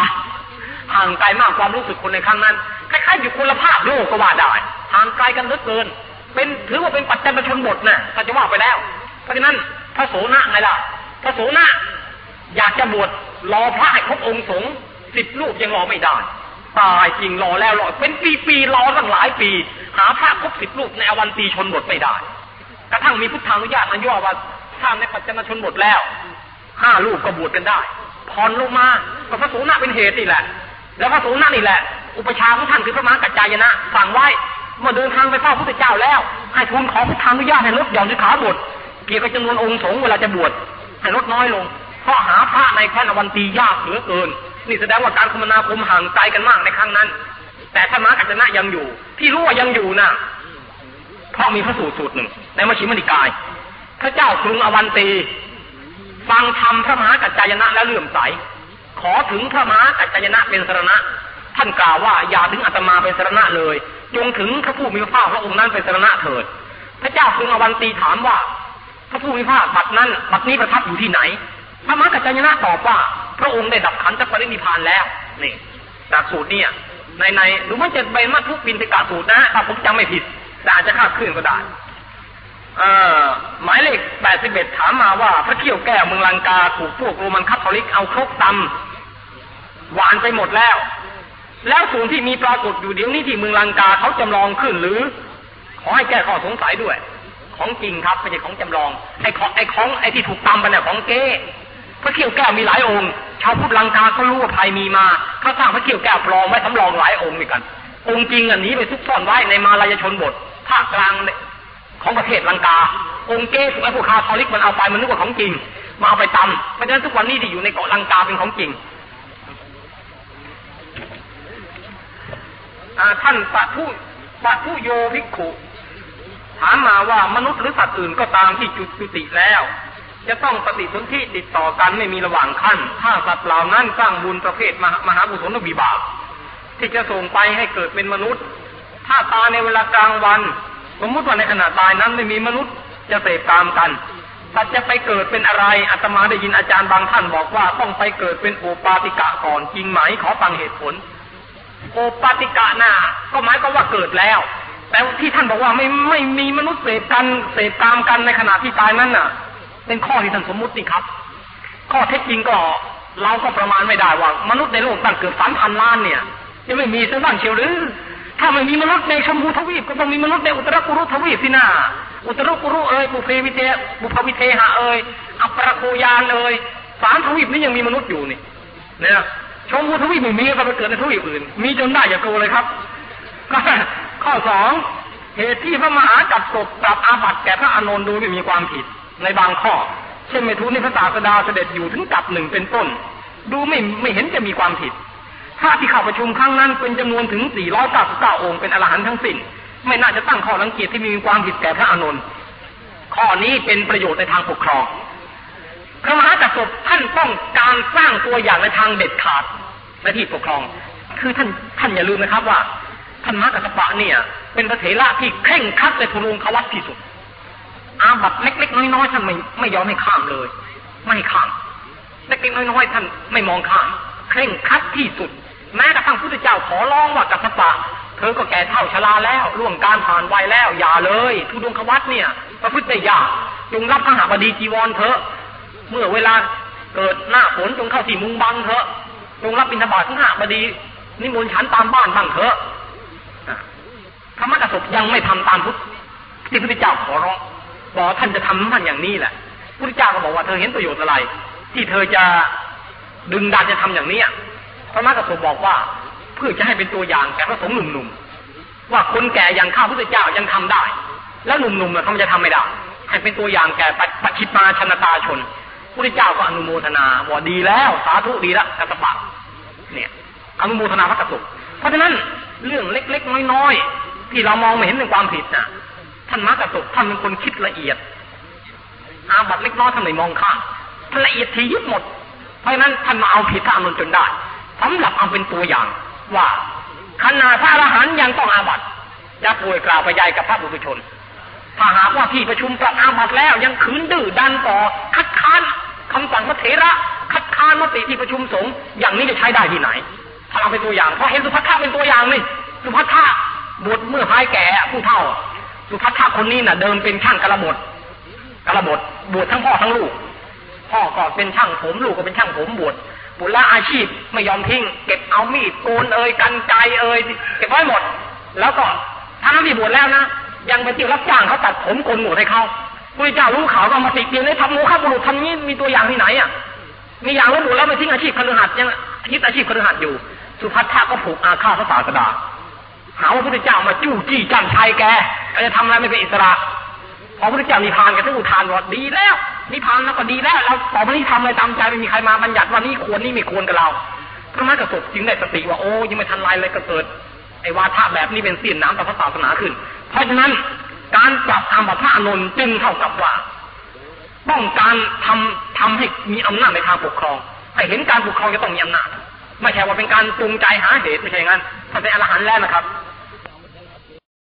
ห่างไกลมากความรู้สึกคนในครั้งนั้นคล้ายๆอยู่คนละภาคโลกก็ว่าได้ห่างไกลกันเหลือเกินเป็นถือว่าเป็นปัจจัยชนบทน่ะก็จะว่าไปแล้วเพราะฉะนั้นพระโสณะไงล่ะพระโสณะอยากจะบวชรอพระให้ครบองค์สงฆ์10รูปยังรอไม่ได้ตายจริงรอแล้วรอเป็นปีๆรอตั้งหลายปีหาพระครบ10รูปในอวันตีชนบทไม่ได้กระทั่งมีพุทธานุญาตนั้นย่อว่าถ้าในปัจจัยชนบทแล้ว5รูปก็บวชกันได้พรลงมาก็พระโสณะเป็นเหตุนี่แหละแล้วพระโสณะนี่แหละอุปชาของท่านคือพระมหากัจจายนะสั่งไว้เมื่อเดินทางไปเฝ้าพระพุทธเจ้าแล้วให้ทูลขอพุทธานุญาตให้ลดหย่อนสิกขาบทเกี่ยวกับจำนวนองค์สงฆ์เวลาจะบวชให้ลดน้อยลงเพราะหาพระในแคว้นอวันตียากเหลือเกินนี่แสดงว่าการคมนาคมห่างไกลกันมากในครั้งนั้นแต่พระมหากัจจายนะยังอยู่ที่รู้ว่ายังอยู่น่ะเพราะมีพระสูตรสูตรหนึ่งในมัชฌิมนิกายพระเจ้ากรุงอวันตีฟังธรรมพระมหากัจจายนะแล้วเลื่อมใสขอถึงพระมหากัจจายนะเป็นสรณะท่านกล่าวว่าอย่าถึงอาตมาเป็นสรณะเลยจงถึงพระผู้มีพระภาคพระองค์นั้นเป็นสรณะเถิดพระเจ้ากรุงอวันตีถามว่าพระผู้มีพระภาคบัดนั้นบัดนี้ประทับอยู่ที่ไหนพระมหากัจจายนะตอบว่าพระองค์ได้ดับขันธปรินิพพานแล้วนี่จากสูตรเนี่ยในหรือว่าจะไปมัทธุปินฑิกสูตรนะถ้าผมจำไม่ผิดแต่อาจจะคลาดเคลื่อนก็ได้หมายเลข81ถามมาว่าพระเขี้ยวแก้วเมืองลังกาถูกพวกโรมันคาทอลิกเอาครกตำหวานไปหมดแล้วส่วนที่มีปรากฏอยู่เดี๋ยวนี้ที่เมืองลังกาเขาจำลองขึ้นหรือขอให้แก้ข้อสงสัยด้วยของจริงครับไม่ใช่ของจำลองไอ้ที่ถูกตำไปเนี่ยของเก๊พระเขี้ยวแก้วมีหลายองค์ชาวพุทธลังกาเขารู้ว่าภัยมีมาเขาสร้างพระเขี้ยวแก้วปลอมไว้สำรองหลายองค์ด้วยกันองค์จริงอันนี้ไปซุกซ่อนไว้ในมาลายชนบทภาคกลางของประเทศลังกาองค์เก๊ถูกไอ้พวกคาทอลิกมันเอาไปมันนึกว่าของจริงมาเอาไปตำเพราะฉะนั้นทุกวันนี้ที่อยู่ในเกาะลังกาเป็นของจริงท่านปัทธุโยภิกขุถามมาว่ามนุษย์หรือสัตว์อื่นก็ตามที่จุติแล้วจะต้องปฏิสนธิติดต่อกันไม่มีระหว่างขั้นถ้าสัตว์เหล่านั้นสร้างบุญประเภทมหาบุญวิบากที่จะส่งไปให้เกิดเป็นมนุษย์ถ้าตายในเวลากลางวันสมมติว่าในขณะตายนั้นไม่มีมนุษย์จะเสพตามกันสัตว์จะไปเกิดเป็นอะไรอาตมาได้ยินอาจารย์บางท่านบอกว่าต้องไปเกิดเป็นโอปาติกะก่อนจริงไหมขอฟังเหตุผลโอปาติกะน่ะก็หมายความว่าเกิดแล้วแต่ที่ท่านบอกว่าไม่มีมนุษย์เสพตามกันในขณะที่ตายนั้นน่ะเป็นข้อที่ท่านสมมุตินี่ครับข้อเท็จจริงก็เราก็ประมาณไม่ได้ว่ามนุษย์ในโลกตั้งเกือบ 3,000 ล้านเนี่ยจะไม่มีสักบ้างเชียวหรือถ้าไม่มีมนุษย์ในชมพูทวีปก็ต้องมีมนุษย์ในอุตรกุรุทวีปสินะอุตรกุรุเอ่ยบุพวิเทหะเอ่ยอัปปรโคยานเอ่ยสามทวีปนี้ยังมีมนุษย์อยู่นี่นะชมพูทวีปไม่มีก็ไปเกิดในทวีปอื่นมีจนได้อย่ากลัวเลยครับข้อ2เหตุที่พระมหากัปปปรับอาบัติแก่พระอานนท์ดูไม่มีความผิดในบางข้อเช่นเมถุนิพศาสดาเสด็จอยู่ถึงกับ1เป็นต้นดูไม่เห็นจะมีความผิดถ้าที่เข้าประชุมครั้งนั้นเป็นจำนวนถึง499องค์เป็นอรหันต์ทั้งสิ้นไม่น่าจะตั้งข้อรังเกียจที่มีความผิดแก่พระอานนท์ข้อนี้เป็นประโยชน์ในทางปกครองพระมหากัปปปท่านต้องการสร้างตัวอย่างในทางเด็ดขาดในที่ปกครองคือท่านอย่าลืมนะครับว่าท่านมหากัสสปะเนี่ยเป็นพระเถระที่เคร่งครัดในทุรงควัตที่สุดอาบัติเล็กๆน้อยๆท่านไม่ยอมให้ข้ามเลยไม่ข้ามเล็กๆน้อยๆท่านไม่มองข้ามเคร่งครัดที่สุดแม้กระทั่งพระพุทธเจ้าขอร้องว่ากัสสปะเธอก็แก่เฒ่าชราแล้วล่วงการผ่านวัยแล้วอย่าเลยทุรงควัตเนี่ยประพฤติได้ยากจงรับพระหบดีจีวรเถอะเมื่อเวลาเกิดหน้าฝนจงเข้าที่มุงบังเถอะจงรับบิณฑบาตพระหบดีนิมนต์ฉันตามบ้านบ้างเถอะพระมหากัสสปยังไม่ทำตามที่พระพุทธเจ้าขอร้องบอกท่านจะทำท่านอย่างนี้แหละพระพุทธเจ้าก็บอกว่าเธอเห็นประโยชน์อะไรที่เธอจะดึงดันจะทำอย่างนี้พระมหากัสสปบอกว่าเพื่อจะให้เป็นตัวอย่างแก่พระสงฆ์หนุ่มๆว่าคนแก่อย่างข้าพระพุทธเจ้ายังทำได้แล้วหนุ่มๆน่ะเขาจะทำไม่ได้ให้เป็นตัวอย่างแก่ปัจฉิมาชนตาชนพระพุทธเจ้าก็อนุโมทนาว่าดีแล้วสาธุดีละกัสสปะเนี่ยอนุโมทนาพระกัสสปเพราะฉะนั้นเรื่องเล็กๆน้อยๆที่เรามองไม่เห็นเป็นความผิดน่ะท่านมหากัสสปท่านเป็นคนคิดละเอียดอาบัติเล็กน้อยท่านไม่มองข้ามท่านละเอียดถี่ยิบหมดเพราะฉะนั้นท่านมาเอาผิดพระอานนท์จนได้สำหรับเอาเป็นตัวอย่างว่าขณะพระอรหันต์ยังต้องอาบัติจะป่วยกล่าวไปใหญ่กับพระบุตรชน ถ้าหากว่าที่ประชุมประกาศมาแล้วยังขืนดื้อดันต่อคัดค้านคำสั่งพระเถระคัดค้านมติที่ประชุมสงฆ์อย่างนี้จะใช้ได้ที่ไหนถ้าเราเป็นตัวอย่างเพราะเห็นสุภัททะเป็นตัวอย่างนี่สุภัททะบวชเมื่อภายแก่ผู้เฒ่าสุภัททะคนนี้น่ะเดิมเป็นช่างกระบดบวชทั้งพ่อทั้งลูกพ่อก็เป็นช่างผมลูกก็เป็นช่างผมบวชละอาชีพไม่ยอมทิ้งเก็บเอามีดโกนเอ่ยกันไกรเอ่ยเก็บไว้หมดแล้วก็ทั้งที่บวชแล้วนะยังไปติดรับจ้างเขาตัดผมโกนหนวดให้เขาพระเจ้ารู้ข่าวก็มาติดเตียนให้ทำโมฆะบุรุษทำนี้มีตัวอย่างที่ไหนอ่ะมีอย่างแล้วบวชแล้วไม่ทิ้งอาชีพคฤหัสถ์ยังยึดอาชีพคฤหัสถ์อยู่สุภัททะก็ผูกอาฆาตพระศาสดาหาว่าพระพุทธเจ้ามาจู้จี้จ้ำชัยแกจะทำอะไรไม่เป็นอิสระพอพระพุทธเจ้านิพพานแกถึงอุทานว่าดีแล้วนิพพานแล้วก็ดีแล้วเราต่อไปนี้ทำอะไรตามใจไม่มีใครมาบัญญัติว่านี่ควรนี่ไม่ควรกับเราพระมหากษัตริย์จึงได้สติว่าโอ้ยังไม่ทันไรเลยก็เกิดไอ้วาทะแบบนี้เป็นเสี้ยนน้ำต่อพระศาสนาขึ้นเพราะฉะนั้นการปรับอาบัติพระอานนท์จึงเท่ากับว่าต้องการทำให้มีอำนาจในทางปกครองให้เห็นการปกครองจะต้องมีอำนาจไม่ใช่ว่าเป็นการปรุงใจหาเหตุไม่ใช่งั้นถ้าเป็นอรหันต์แล้วนะครับ